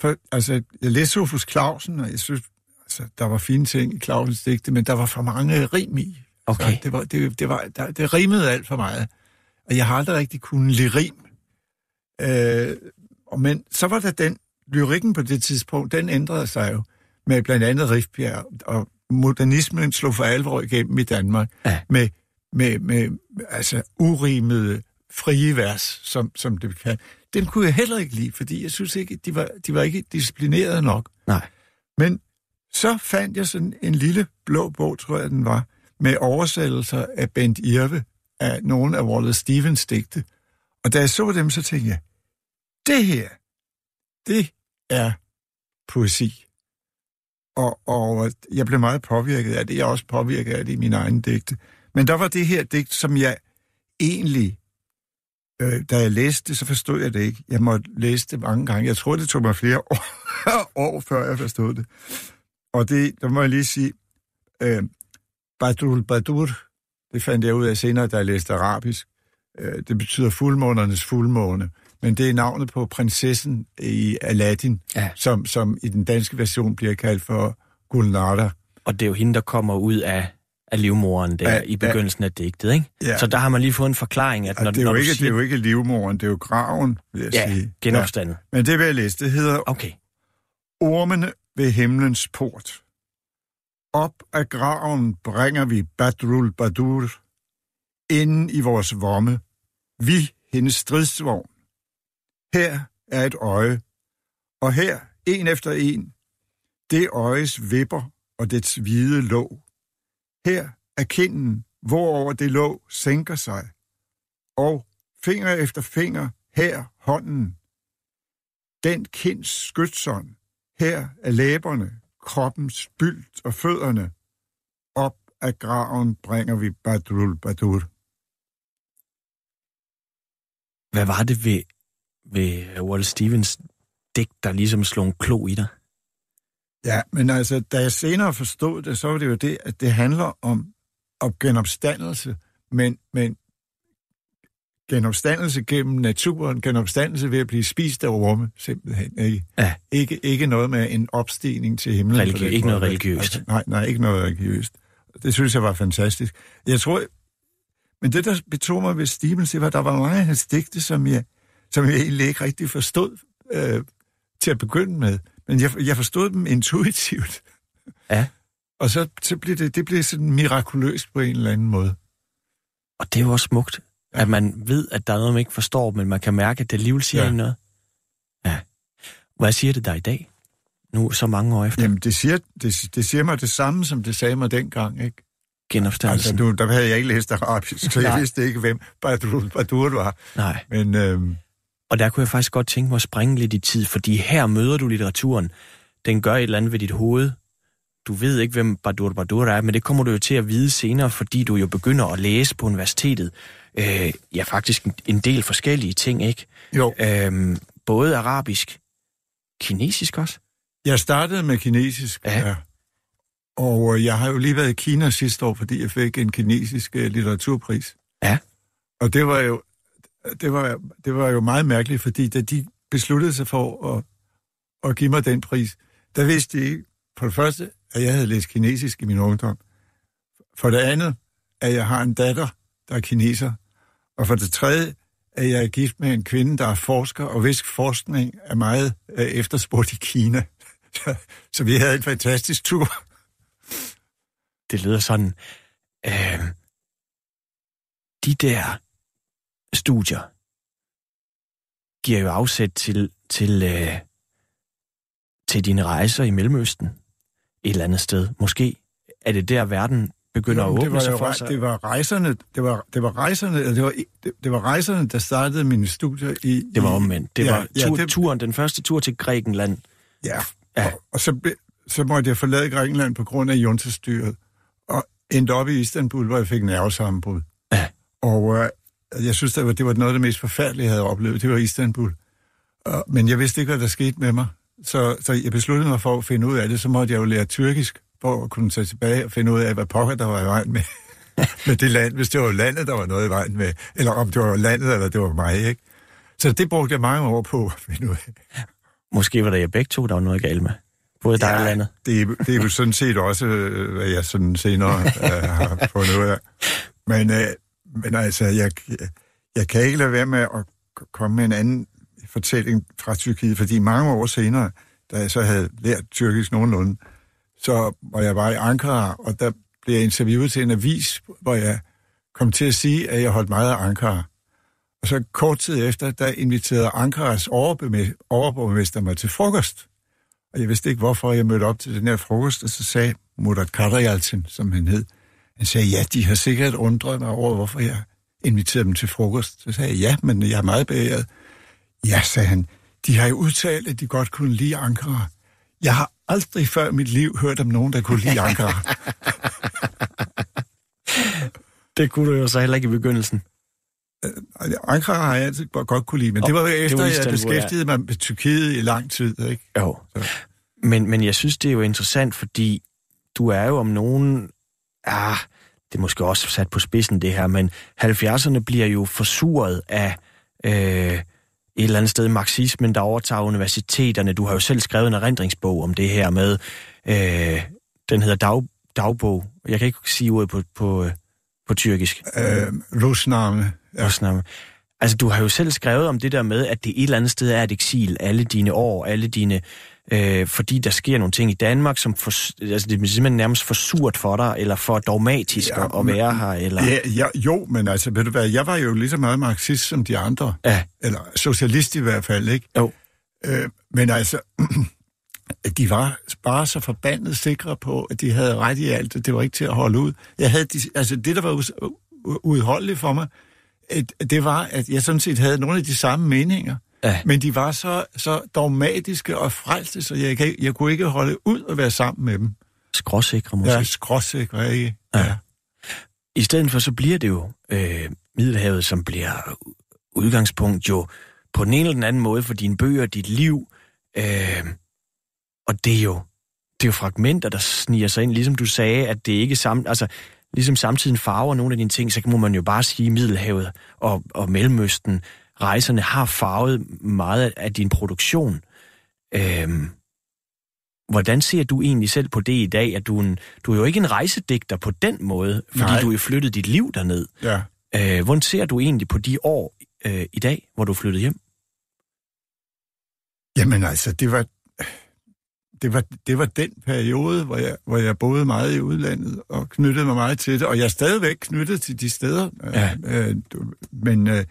for altså, jeg læste Sophus Claussen, og jeg synes, altså, der var fine ting i Clausens digte, men der var for mange rim i. Okay. Det, var, det, det, var, der, det rimede alt for meget. Og jeg har aldrig rigtig kunnet lide rim. Øh, og men så var der den, lyrikken på det tidspunkt, den ændrede sig jo med blandt andet Rifbjerg, og modernismen slog for alvor igennem i Danmark ja. med, med, med altså, urimede frie vers, som, som det kan. Den kunne jeg heller ikke lide, fordi jeg synes ikke, de var, de var ikke disciplinerede nok. Nej. Men så fandt jeg sådan en lille blå bog, tror jeg, den var, med oversættelser af Bent Irve af nogle af Wallace Stevens digte. Og da jeg så dem, så tænkte jeg, det her, det er poesi. Og, og jeg blev meget påvirket af det. Jeg også påvirket af det i mine egne digte. Men der var det her digt, som jeg egentlig, øh, da jeg læste det, så forstod jeg det ikke. Jeg måtte læse det mange gange. Jeg tror, det tog mig flere år, år før jeg forstod det. Og det, der må jeg lige sige, øh, Badrul Badur, det fandt jeg ud af senere, da jeg læste arabisk. Øh, det betyder fuldmånernes fuldmåne, men det er navnet på prinsessen i Aladdin, ja. som, som i den danske version bliver kaldt for Gulnara. Og det er jo hende, der kommer ud af af livmoren der, ja, i begyndelsen ja. af digtet, ikke? Ja. Så der har man lige fået en forklaring. At når, det, er når ikke, siger... det er jo ikke livmoren, det er jo graven, vil jeg ja, sige. Genopstanden. Ja. Men det vil jeg læse. Det hedder okay. Ormene ved himlens port. Op af graven bringer vi Badrul Badur inden i vores vomme. Vi hendes stridsvogn. Her er et øje, og her, en efter en, det øjes vipper og dets hvide låg. Her er kinden, hvorover det låg sænker sig, og finger efter finger, her hånden. Den kinds skytsånd, her er læberne, kroppens spylt og fødderne. Op af graven bringer vi Badrul Badur. Hvad var det ved, ved Wallace Stevens digt, der ligesom slog en klo i dig? Ja, men altså, da jeg senere forstod det, så var det jo det, at det handler om, om genopstandelse, men, men genopstandelse gennem naturen, genopstandelse ved at blive spist af orme, simpelthen. Ikke, ja. ikke, ikke noget med en opstigning til himlen. Religi- ikke noget religiøst. Altså, nej, nej, ikke noget religiøst. Det synes jeg var fantastisk. Jeg tror... Men det, der betog mig ved Stevens, det var, at der var mange af hans digte, som jeg, som jeg egentlig ikke rigtig forstod øh, til at begynde med. Men jeg, jeg forstod dem intuitivt. Ja. Og så, så blev det, det blev sådan mirakuløst på en eller anden måde. Og det er jo også smukt, ja. At man ved, at der er noget, man ikke forstår, men man kan mærke, at det alligevel siger ja. noget. Ja. Hvad siger det der i dag? Nu så mange år efter. Jamen, det siger, det, det siger mig det samme, som det sagde mig dengang, ikke? Genopstandelsen. Altså, nu, der havde jeg ikke læst arabisk, så jeg vidste ikke, hvem Badrul Badur var. Nej. Men, øhm... Og der kunne jeg faktisk godt tænke mig at springe lidt i tid, fordi her møder du litteraturen. Den gør et eller andet ved dit hoved. Du ved ikke, hvem Badrul Badur er, men det kommer du jo til at vide senere, fordi du jo begynder at læse på universitetet. Øh, ja, faktisk en del forskellige ting, ikke? Jo. Øhm, både arabisk, kinesisk også. Jeg startede med kinesisk, ja. ja. Og jeg har jo lige været i Kina sidste år, fordi jeg fik en kinesisk litteraturpris. Ja. Og det var jo, det var, det var jo meget mærkeligt, fordi da de besluttede sig for at, at give mig den pris, der vidste de ikke, for det første, at jeg havde læst kinesisk i min ungdom. For det andet, at jeg har en datter, der er kineser. Og for det tredje, at jeg er gift med en kvinde, der er forsker, og hvis forskning er meget efterspurgt i Kina. Så vi havde en fantastisk tur. Det lyder sådan, øh, de der studier giver jo afsæt til, til, øh, til dine rejser i Mellemøsten et eller andet sted. Måske er det der, verden begynder Jamen, at åbne sig for sig. Det var rejserne, det var, det var rejserne, det var, det, det var rejserne, der startede mine studier i... Det var omvendt. Det ja, var tur, ja, det, turen, den første tur til Grækenland. Ja, ja. Og, og så blev... Så måtte jeg forlade Grækenland på grund af juntastyret, og endte op i Istanbul, hvor jeg fik nervesammenbrud. Ja. Og øh, jeg synes, det var, det var noget af det mest forfærdelige, jeg havde oplevet. Det var Istanbul. Og, men jeg vidste ikke, hvad der skete med mig. Så, så jeg besluttede mig for at finde ud af det. Så måtte jeg jo lære tyrkisk, for at kunne tage tilbage og finde ud af, hvad pokker der var i vejen med. med det land, hvis det var landet, der var noget i vejen med. Eller om det var landet, eller det var mig, ikke? Så det brugte jeg mange år på at finde ud af. Måske var der jeg begge to, der var noget galt med. Både dig ja, og landet. Det, det er jo sådan set også, hvad jeg sådan senere uh, har fundet ud af. Men, uh, men altså, jeg, jeg kan ikke lade være med at komme med en anden fortælling fra Tyrkiet, fordi mange år senere, da jeg så havde lært tyrkisk nogenlunde, så var jeg bare i Ankara, og der blev jeg interviewet til en avis, hvor jeg kom til at sige, at jeg holdt meget af Ankara. Og så kort tid efter, der inviterede Ankaras overborgmester mig til frokost. Og jeg vidste ikke, hvorfor jeg mødte op til den her frokost, og så sagde Murat Karajalcin, som han hed, han sagde, ja, de har sikkert undret mig over, hvorfor jeg inviterede dem til frokost. Så sagde jeg, ja, men jeg er meget beæret. Ja, sagde han, de har jo udtalt, at de godt kunne lide Ankara. Jeg har aldrig før i mit liv hørt om nogen, der kunne lide Ankara. Det kunne du jo så heller ikke i begyndelsen. Ankara har jeg altid godt kunne lide, men oh, det var jo efter, det var Istanbul, jeg beskæftigede mig med Tyrkiet i lang tid, ikke? Jo, men, men jeg synes, det er jo interessant, fordi du er jo om nogen... Ah, det er måske også sat på spidsen, det her, men halvfjerdserne bliver jo forsuret af øh, et eller andet sted marxismen, der overtager universiteterne. Du har jo selv skrevet en erindringsbog om det her med... Øh, den hedder Dag, dagbog. Jeg kan ikke sige ordet på, på, på tyrkisk. Øh, Rusname. Ja. Rusname. Altså, du har jo selv skrevet om det der med, at det et eller andet sted er et eksil alle dine år, alle dine... Øh, fordi der sker nogle ting i Danmark, som for, altså, det er simpelthen nærmest for surt for dig, eller for dogmatisk ja, at, at være men, her, eller... Ja, ja, jo, men altså, ved du hvad, jeg var jo lige så meget marxist som de andre. Ja. Eller socialist i hvert fald, ikke? Jo. Øh, men altså... De var bare så forbandet sikre på, at de havde ret i alt, og det var ikke til at holde ud. Jeg havde de, altså det, der var uudholdeligt for mig, det var, at jeg sådan set havde nogle af de samme meninger, ja. Men de var så, så dogmatiske og frelste, så jeg, jeg, jeg kunne ikke holde ud og være sammen med dem. Skråsikre måske. Ja, skråsikre, ikke? Ja. Ja. I stedet for, så bliver det jo øh, Middelhavet, som bliver udgangspunkt jo på den ene eller den anden måde for dine bøger, dit liv... Øh, Og det er, jo, det er jo fragmenter, der sniger sig ind. Ligesom du sagde, at det ikke samt, altså, ligesom samtiden farver nogle af dine ting, så må man jo bare sige, at Middelhavet og, og Mellemøsten, rejserne har farvet meget af din produktion. Øhm, hvordan ser du egentlig selv på det i dag? At du, en, du er jo ikke en rejsedigter på den måde, fordi Nej. Du er flyttet dit liv derned. Ja. Øh, hvordan ser du egentlig på de år øh, i dag, hvor du er flyttet hjem? Jamen altså, det var... Det var, det var den periode, hvor jeg, hvor jeg boede meget i udlandet og knyttede mig meget til det. Og jeg er stadigvæk knyttet til de steder. Ja. Øh, men øh,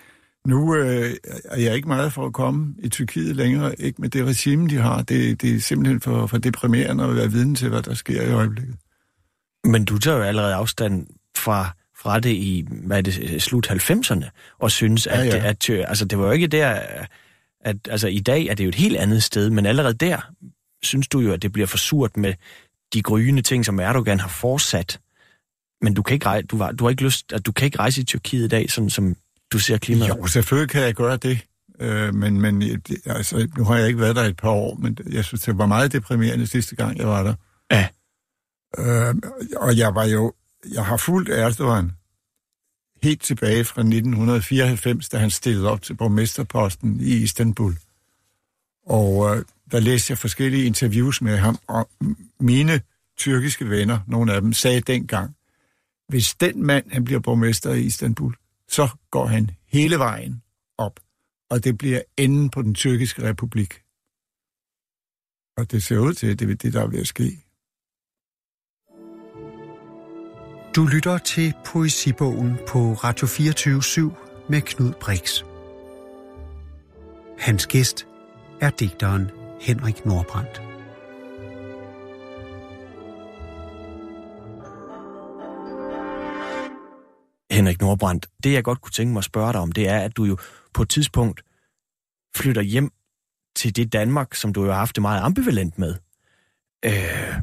nu øh, er jeg ikke meget for at komme i Tyrkiet længere. Ikke med det regime, de har. Det, det er simpelthen for, for deprimerende at være viden til, hvad der sker i øjeblikket. Men du tager jo allerede afstand fra, fra det i hvad er det, slut halvfemserne og synes, at, ja, ja. at, at altså, det var jo ikke der... At, altså, i dag er det jo et helt andet sted, men allerede der... synes du jo, at det bliver for surt med de gryende ting, som Erdogan har fortsat. Men du kan ikke rejse, du var, du har ikke lyst, at du kan ikke rejse i Tyrkiet i dag, sådan som du ser klimaet. Jo, selvfølgelig kan jeg gøre det. Øh, men men det, altså, nu har jeg ikke været der et par år, men jeg synes, det var meget deprimerende sidste gang, jeg var der. Ja. Øh, og jeg var jo, jeg har fulgt Erdogan helt tilbage fra nitten fireoghalvfems, da han stillede op til borgmesterposten i Istanbul. Og øh, der læste jeg forskellige interviews med ham, og mine tyrkiske venner, nogle af dem, sagde dengang, hvis den mand, han bliver borgmester i Istanbul, så går han hele vejen op, og det bliver enden på den tyrkiske republik. Og det ser ud til, at det er det, der er ved at ske. Du lytter til Poesibogen på Radio fireogtyve syv med Knud Brix. Hans gæst er digteren Henrik Nordbrandt. Henrik Nordbrandt, det jeg godt kunne tænke mig at spørge dig om, det er, at du jo på et tidspunkt flytter hjem til det Danmark, som du jo har haft det meget ambivalent med. Øh,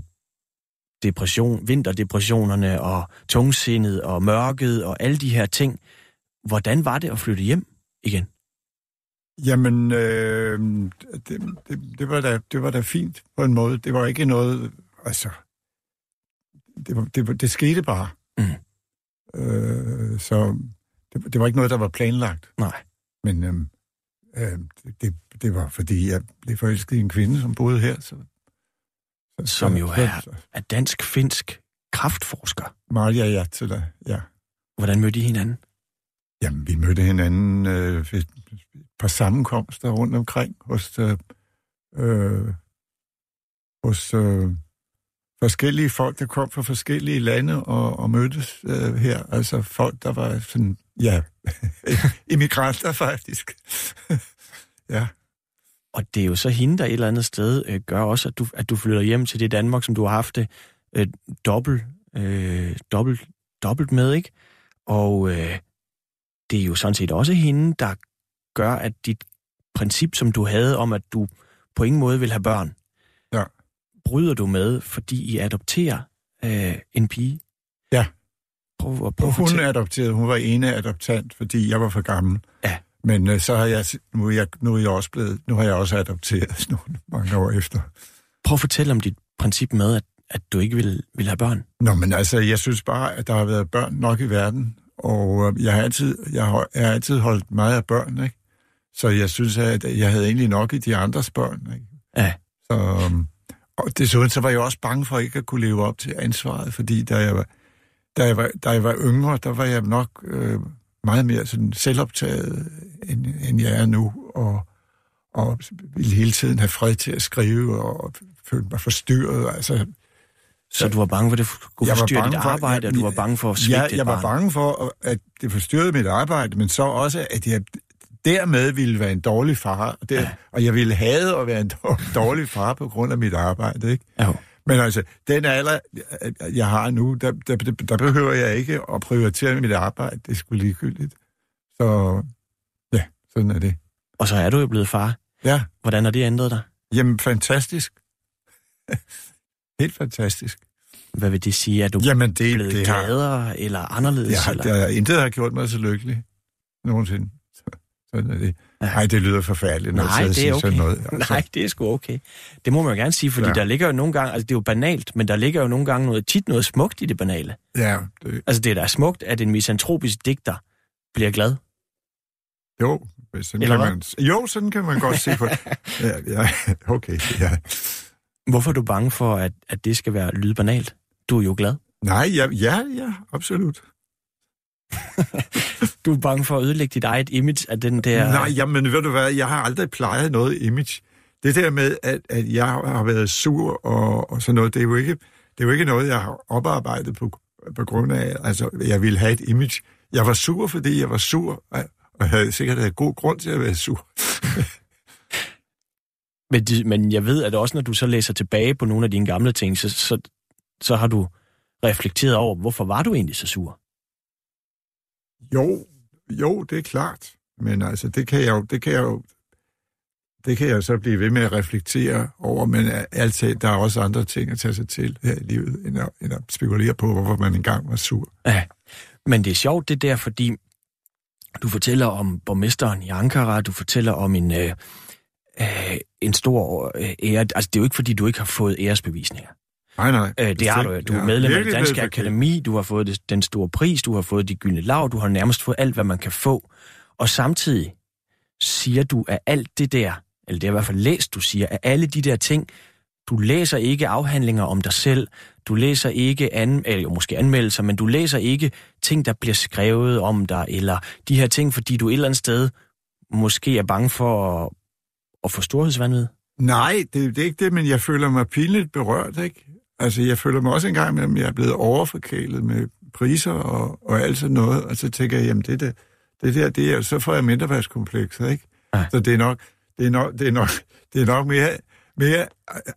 depression, vinterdepressionerne og tungsindet og mørket og alle de her ting. Hvordan var det at flytte hjem igen? Jamen, øh, det, det, det, var da, det var da fint på en måde. Det var ikke noget, altså, det, var, det, det skete bare. Mm. Øh, så det, det var ikke noget, der var planlagt. Nej. Men øh, øh, det, det var, fordi jeg blev forelsket i en kvinde, som boede her. Så, så, som jo så, er, er dansk-finsk kraftforsker. Maria Jattila, ja. Hvordan mødte I hinanden? Jamen, vi mødte hinanden øh, ved et par sammenkomster rundt omkring hos, øh, hos øh, forskellige folk, der kom fra forskellige lande og, og mødtes øh, her. Altså folk, der var sådan, ja, immigranter faktisk. Ja. Og det er jo så hende, der et eller andet sted øh, gør også, at du, at du flytter hjem til det Danmark, som du har haft det øh, dobbelt, øh, dobbelt, dobbelt med, ikke? Og... Øh, det er jo sådan set også hende, der gør, at dit princip, som du havde om, at du på ingen måde vil have børn, ja. Bryder du med, fordi I adopterer øh, en pige? Ja. Prøv at, prøv at hun adopterede, hun var ene adoptant, fordi jeg var for gammel. Ja. Men øh, så har jeg, nu er jeg, nu er jeg også blevet, nu har jeg også adopteret nogle mange år efter. Prøv at fortælle om dit princip med, at, at du ikke vil, vil have børn. Nå, men altså, jeg synes bare, at der har været børn nok i verden. Og jeg har altid, jeg har, jeg har altid holdt meget af børn, ikke? Så jeg synes, at jeg havde egentlig nok i de andres børn, ikke? Ja. Så, Og desuden så var jeg også bange for ikke at kunne leve op til ansvaret, fordi da jeg var, da jeg var, da jeg var yngre, der var jeg nok øh, meget mere sådan selvoptaget, end, end jeg er nu, og, og ville hele tiden have fred til at skrive, og følte mig forstyrret, altså... Så du var bange for, at det kunne forstyrre dit arbejde, for, og du var bange for at svigte dit barn? Jeg var bange for, at det forstyrrede mit arbejde, men så også, at jeg dermed ville være en dårlig far, og, der, ja. og jeg ville have at være en dårlig far på grund af mit arbejde, ikke? Ja. Men altså, den alder, jeg har nu, der, der, der behøver jeg ikke at prioritere mit arbejde, det er sgu ligegyldigt. Så ja, sådan er det. Og så er du jo blevet far. Ja. Hvordan har det ændret dig? Jamen, fantastisk. Helt fantastisk. Hvad vil det sige? Er du Jamen, det, blevet det har, gladere eller anderledes? Det har, eller? Det har, intet har gjort mig så lykkelig nogensinde. Sådan er det. Nej, det lyder forfærdeligt. Når Nej, det er okay. Sådan noget, altså. Nej, det er sgu okay. Det må man jo gerne sige, fordi ja. der ligger jo nogle gange, altså det er jo banalt, men der ligger jo nogle gange noget, tit noget smukt i det banale. Ja. Det... Altså det er da smukt, at en misantropisk digter bliver glad. Jo, sådan, kan man, jo, sådan kan man godt se på det. Ja, ja, okay, ja. Hvorfor er du bange for, at, at det skal være lyde banalt? Du er jo glad. Nej, ja, ja, ja absolut. Du er bange for at ødelægge dit eget image af den der... Nej, jamen ved du hvad, jeg har aldrig plejet noget image. Det der med, at, at jeg har været sur og, og sådan noget, det er, jo ikke, det er jo ikke noget, jeg har oparbejdet på, på grund af, altså jeg ville have et image. Jeg var sur, fordi jeg var sur, og havde sikkert havde god grund til at være sur. Men, de, men jeg ved, at også når du så læser tilbage på nogle af dine gamle ting, så, så, så har du reflekteret over, hvorfor var du egentlig så sur? Jo, jo, det er klart. Men altså, det kan jeg jo, det kan jeg jo, det kan jeg jo så blive ved med at reflektere over, men altid, der er også andre ting at tage sig til her i livet, end at, end at spekulere på, hvorfor man engang var sur. Ja, men det er sjovt, det der, fordi du fortæller om borgmesteren i Ankara, du fortæller om en... Øh, en stor ære. Altså, det er jo ikke, fordi du ikke har fået æresbevisninger. Nej, nej. Øh, det har du. Du er medlem ja, af det Danske Akademi, du har fået det, den store pris, du har fået de gyldne laug, du har nærmest fået alt, hvad man kan få. Og samtidig siger du, at alt det der, eller det er i hvert fald læst, du siger, at alle de der ting, du læser ikke afhandlinger om dig selv, du læser ikke an, eller måske anmeldelser, men du læser ikke ting, der bliver skrevet om dig, eller de her ting, fordi du et eller andet sted måske er bange for at og for storhedsvandet? Nej, det, det er ikke det, men jeg føler mig pinligt berørt, ikke? Altså, jeg føler mig også engang med, at jeg er blevet overforkælet med priser og, og alt sådan noget, og så tænker jeg, jamen det der, det der, det er, så får jeg mindreværdskomplekser, ikke? Ja. Så det er nok, det er nok, det er nok, det er nok mere, mere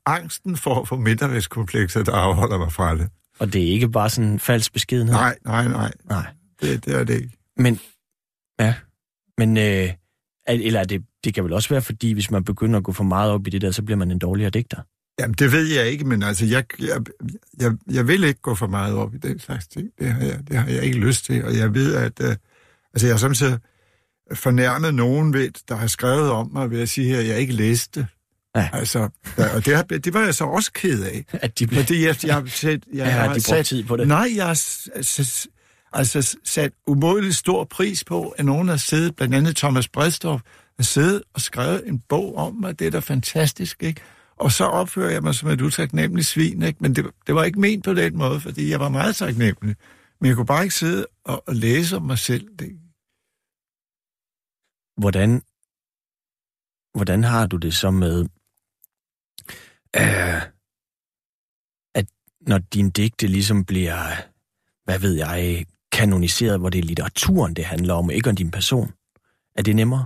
angsten for at få mindreværdskomplekser, der afholder mig fra det. Og det er ikke bare sådan en falsk beskedenhed? Nej, nej, nej. nej. Det, det er det ikke. Men, ja, men, øh, eller er det Det kan vel også være, fordi hvis man begynder at gå for meget op i det der, så bliver man en dårligere digter. Jamen, det ved jeg ikke, men altså, jeg, jeg, jeg, jeg vil ikke gå for meget op i den slags ting. Det har jeg, det har jeg ikke lyst til, og jeg ved, at... Øh, altså, jeg har samtidig fornærmet nogen, ved, der har skrevet om mig ved at sige, at jeg ikke læste. Ja. Altså, der, og det, har, det var jeg så også ked af. At de blev... Fordi jeg, jeg har set... Jeg ja, har, har de brugt tid på det? Nej, jeg har... Altså, altså sat umådeligt stor pris på, at nogen har siddet, blandt andet Thomas Bredstorff, at sidde og skrive en bog om mig, det er da fantastisk, ikke? Og så opfører jeg mig som et utaknemmeligt svin, ikke? Men det, det var ikke ment på den måde, fordi jeg var meget taknemmelig. Men jeg kunne bare ikke sidde og, og læse om mig selv. Det. Hvordan, hvordan har du det så med, øh, at når din digte ligesom bliver, hvad ved jeg, kanoniseret, hvor det er litteraturen, det handler om, ikke om din person? Er det nemmere?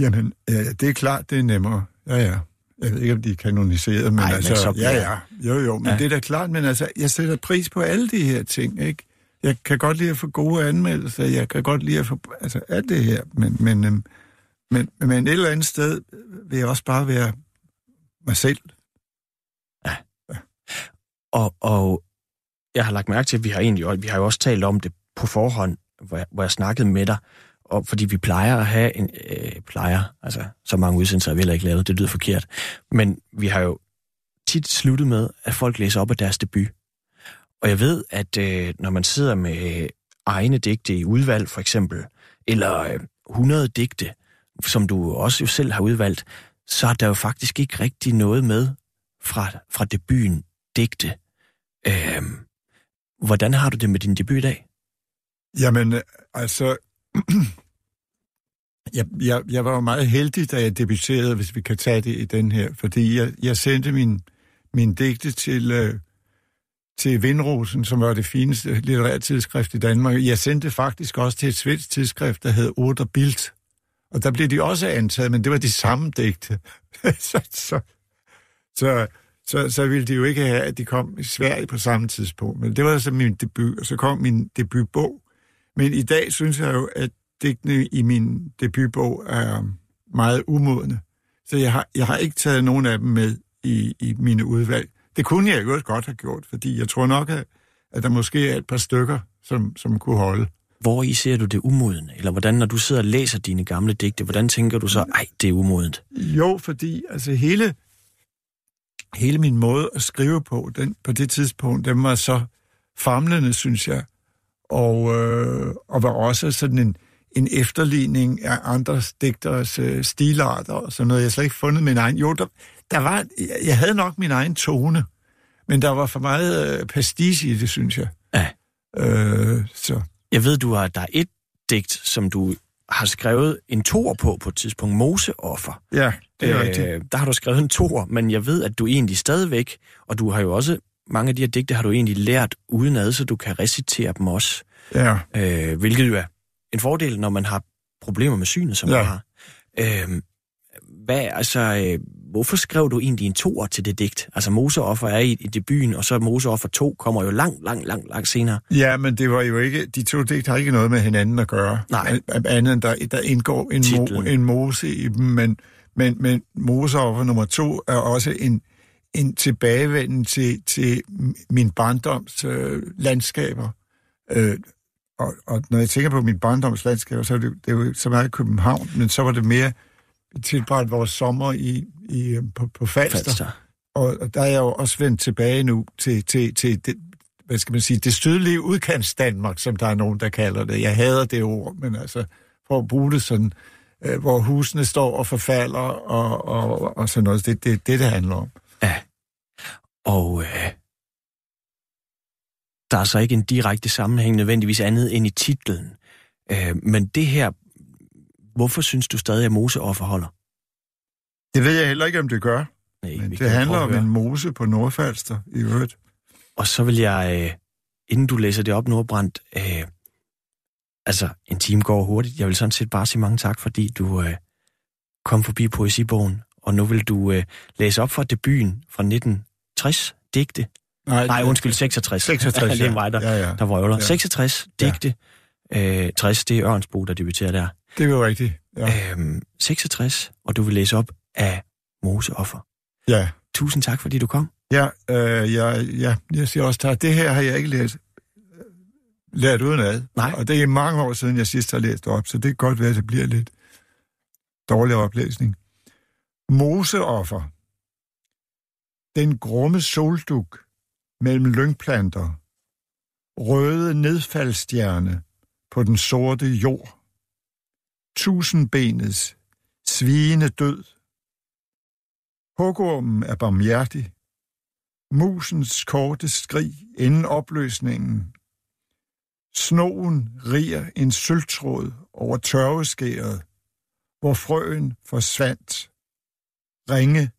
Jamen, ja, det er klart, det er nemmere. Ja, ja. Jeg ved ikke, om de er kanoniseret, men Ej, altså... Men så bliver... Ja, ja. Jo, jo, men ja. Det er da klart, men altså, jeg sætter pris på alle de her ting, ikke? Jeg kan godt lide at få gode anmeldelser, jeg kan godt lide at få... Altså, alt det her, men, men, men, men, men et eller andet sted vil jeg også bare være mig selv. Ja. ja. Og, og jeg har lagt mærke til, at vi har egentlig... Vi har jo også talt om det på forhånd, hvor jeg, hvor jeg snakkede med dig, og fordi vi plejer at have en... Øh, plejer, altså så mange udsendelser har vi heller ikke lavet, det lyder forkert. Men vi har jo tit sluttet med, at folk læser op af deres debut. Og jeg ved, at øh, når man sidder med egne digte i udvalg, for eksempel, eller øh, hundrede digte, som du også jo selv har udvalgt, så er der jo faktisk ikke rigtig noget med fra, fra debuten digte. Øh, hvordan har du det med din debut i dag? Jamen, altså... jeg, jeg, jeg var jo meget heldig, da jeg debuterede, hvis vi kan tage det i den her, fordi jeg, jeg sendte min, min digte til... Øh, til Vindrosen, som var det fineste litterærtidsskrift i Danmark. Jeg sendte faktisk også til et svensk tidsskrift, der hed Oder Bild. Og der blev de også antaget, men det var de samme digte. så, så, så, så, så ville de jo ikke have, at de kom i Sverige på samme tidspunkt. Men det var så min debut, og så kom min debutbog. Men i dag synes jeg jo, at digtene i min debutbog er meget umodne. Så jeg har, jeg har ikke taget nogen af dem med i, i mine udvalg. Det kunne jeg jo godt have gjort, fordi jeg tror nok, at der måske er et par stykker, som, som kunne holde. Hvor i ser du det umodent? Eller hvordan, når du sidder og læser dine gamle digte, hvordan tænker du så, ej, det er umodent? Jo, fordi altså hele, hele min måde at skrive på, den, på det tidspunkt, den var så famlende, synes jeg. Og, øh, og var også sådan en, en efterligning af andre digteres øh, stilarter og sådan noget. Jeg har slet ikke fundet min egen... Jo, der, der var... Jeg havde nok min egen tone, men der var for meget øh, pastiche i det, synes jeg. Ja. Øh, så. Jeg ved, du har, der er et digt, som du har skrevet en toer på på et tidspunkt, Moseoffer. Ja, det er øh, rigtigt. Der har du skrevet en toer, men jeg ved, at du egentlig stadigvæk, og du har jo også... Mange af de her digte har du egentlig lært udenad, så du kan recitere dem også. Ja. Øh, hvilket jo er en fordel, når man har problemer med synet, som ja. Jeg har. Øh, hvad, altså, øh, hvorfor skrev du egentlig en toer til det digt? Altså, Moseoffer er i, i debuten, og så Moseoffer to kommer jo langt, langt, langt, langt senere. Ja, men det var jo ikke... De to digt har ikke noget med hinanden at gøre. Nej. Andet end der, der indgår en, mo, en mose i dem, men, men, men Moseoffer nummer to er også en, en tilbagevenden til, til min barndoms øh, landskaber. Øh, Og, og når jeg tænker på min barndomslandskab, så er det, det er jo så meget København, men så var det mere tilbragt vores sommer i, i, på, på Falster. Falster. Og, og der er jeg jo også vendt tilbage nu til, til, til det, hvad skal man sige, det sydlige udkants Danmark, som der er nogen, der kalder det. Jeg hader det ord, men altså for at bruge det sådan, øh, hvor husene står og forfalder og, og, og sådan noget. Det er det, det, det handler om. Ja, og... Øh... Der er så ikke en direkte sammenhæng nødvendigvis andet end i titlen. Øh, men det her, hvorfor synes du stadig, at Moseoffer holder? Det ved jeg heller ikke, om det gør. Nej, men det handler om en mose på Nordfalster i øvrigt. Og så vil jeg, øh, inden du læser det op, Nordbrandt, øh, altså en time går hurtigt. Jeg vil sådan set bare sige mange tak, fordi du øh, kom forbi Poesibogen. Og nu vil du øh, læse op fra debuten fra nitten tres, digte. Nej, Nej, undskyld, seksogtres. seksogtres, ja. Det er mig, der, ja, ja. der vrøvler. Ja. seksogtres, digte, ja. øh, tres, det er Ørnsbo, der debuterer der. Det er jo rigtigt, ja. Øhm, seksogtres, og du vil læse op af Moseoffer. Ja. Tusind tak, fordi du kom. Ja, øh, ja, ja. Jeg siger også tak. Det her har jeg ikke læst, lært udenad. Nej. Og det er mange år siden, jeg sidst har læst op, så det kan godt være, at det bliver lidt dårlig oplæsning. Moseoffer. Den grumme solduk mellem lyngplanter, røde nedfaldsstjerne på den sorte jord, tusindbenets svigende død, hugormen er barmhjertig, musens korte skrig inden opløsningen, snogen riger en sølvtråd over tørveskæret, hvor frøen forsvandt, ringe,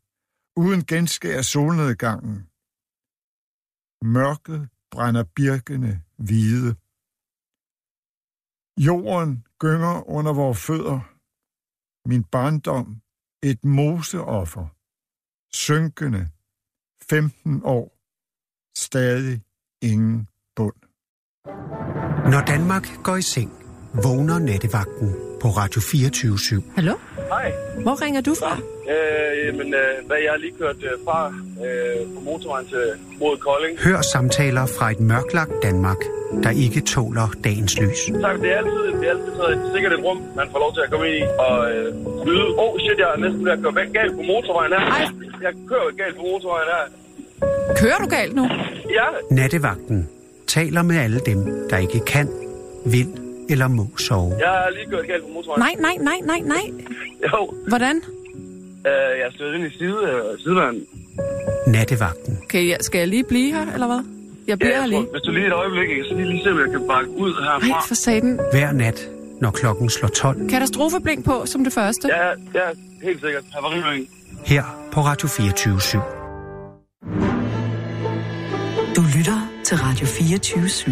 uden genskær solnedgangen, mørket brænder birkene hvide. Jorden gynger under vores fødder. Min barndom, et moseoffer. Synkende, femten år. Stadig ingen bund. Når Danmark går i seng, vågner nattevagten på Radio fireogtyve syv. Hallo? Hej. Hvor ringer du fra? Øh, men øh, hvad jeg har lige kørt øh, fra øh, på motorvejen til mod Kolding. Hør samtaler fra et mørklagt Danmark, der ikke tåler dagens lys. Tak, det er altid, det er altid et sikkert et rum, man får lov til at komme ind i og lyde. Øh, Åh, oh, shit, jeg er næsten ved at køre galt på motorvejen her. Ej. Jeg kører galt på motorvejen her. Kører du galt nu? Ja. Nattevagten taler med alle dem, der ikke kan, vil eller må sove. Jeg har lige kørt galt på motorvejen. Nej, nej, nej, nej, nej. Jo. Hvordan? Øh, jeg stod ind i side, øh, sideværden. Nattevagten. Okay, jeg, skal jeg lige blive her, eller hvad? Jeg bliver ja, jeg tror, lige. Hvis du lige et øjeblik, så lige, lige se, om jeg kan bakke ud herfra. Nej, for satan. Hver nat, når klokken slår tolv. Katastrofeblink på som det første. Ja, ja, helt sikkert. Havariblink. Her på Radio fireogtyve syv. Du lytter til Radio fireogtyve syv.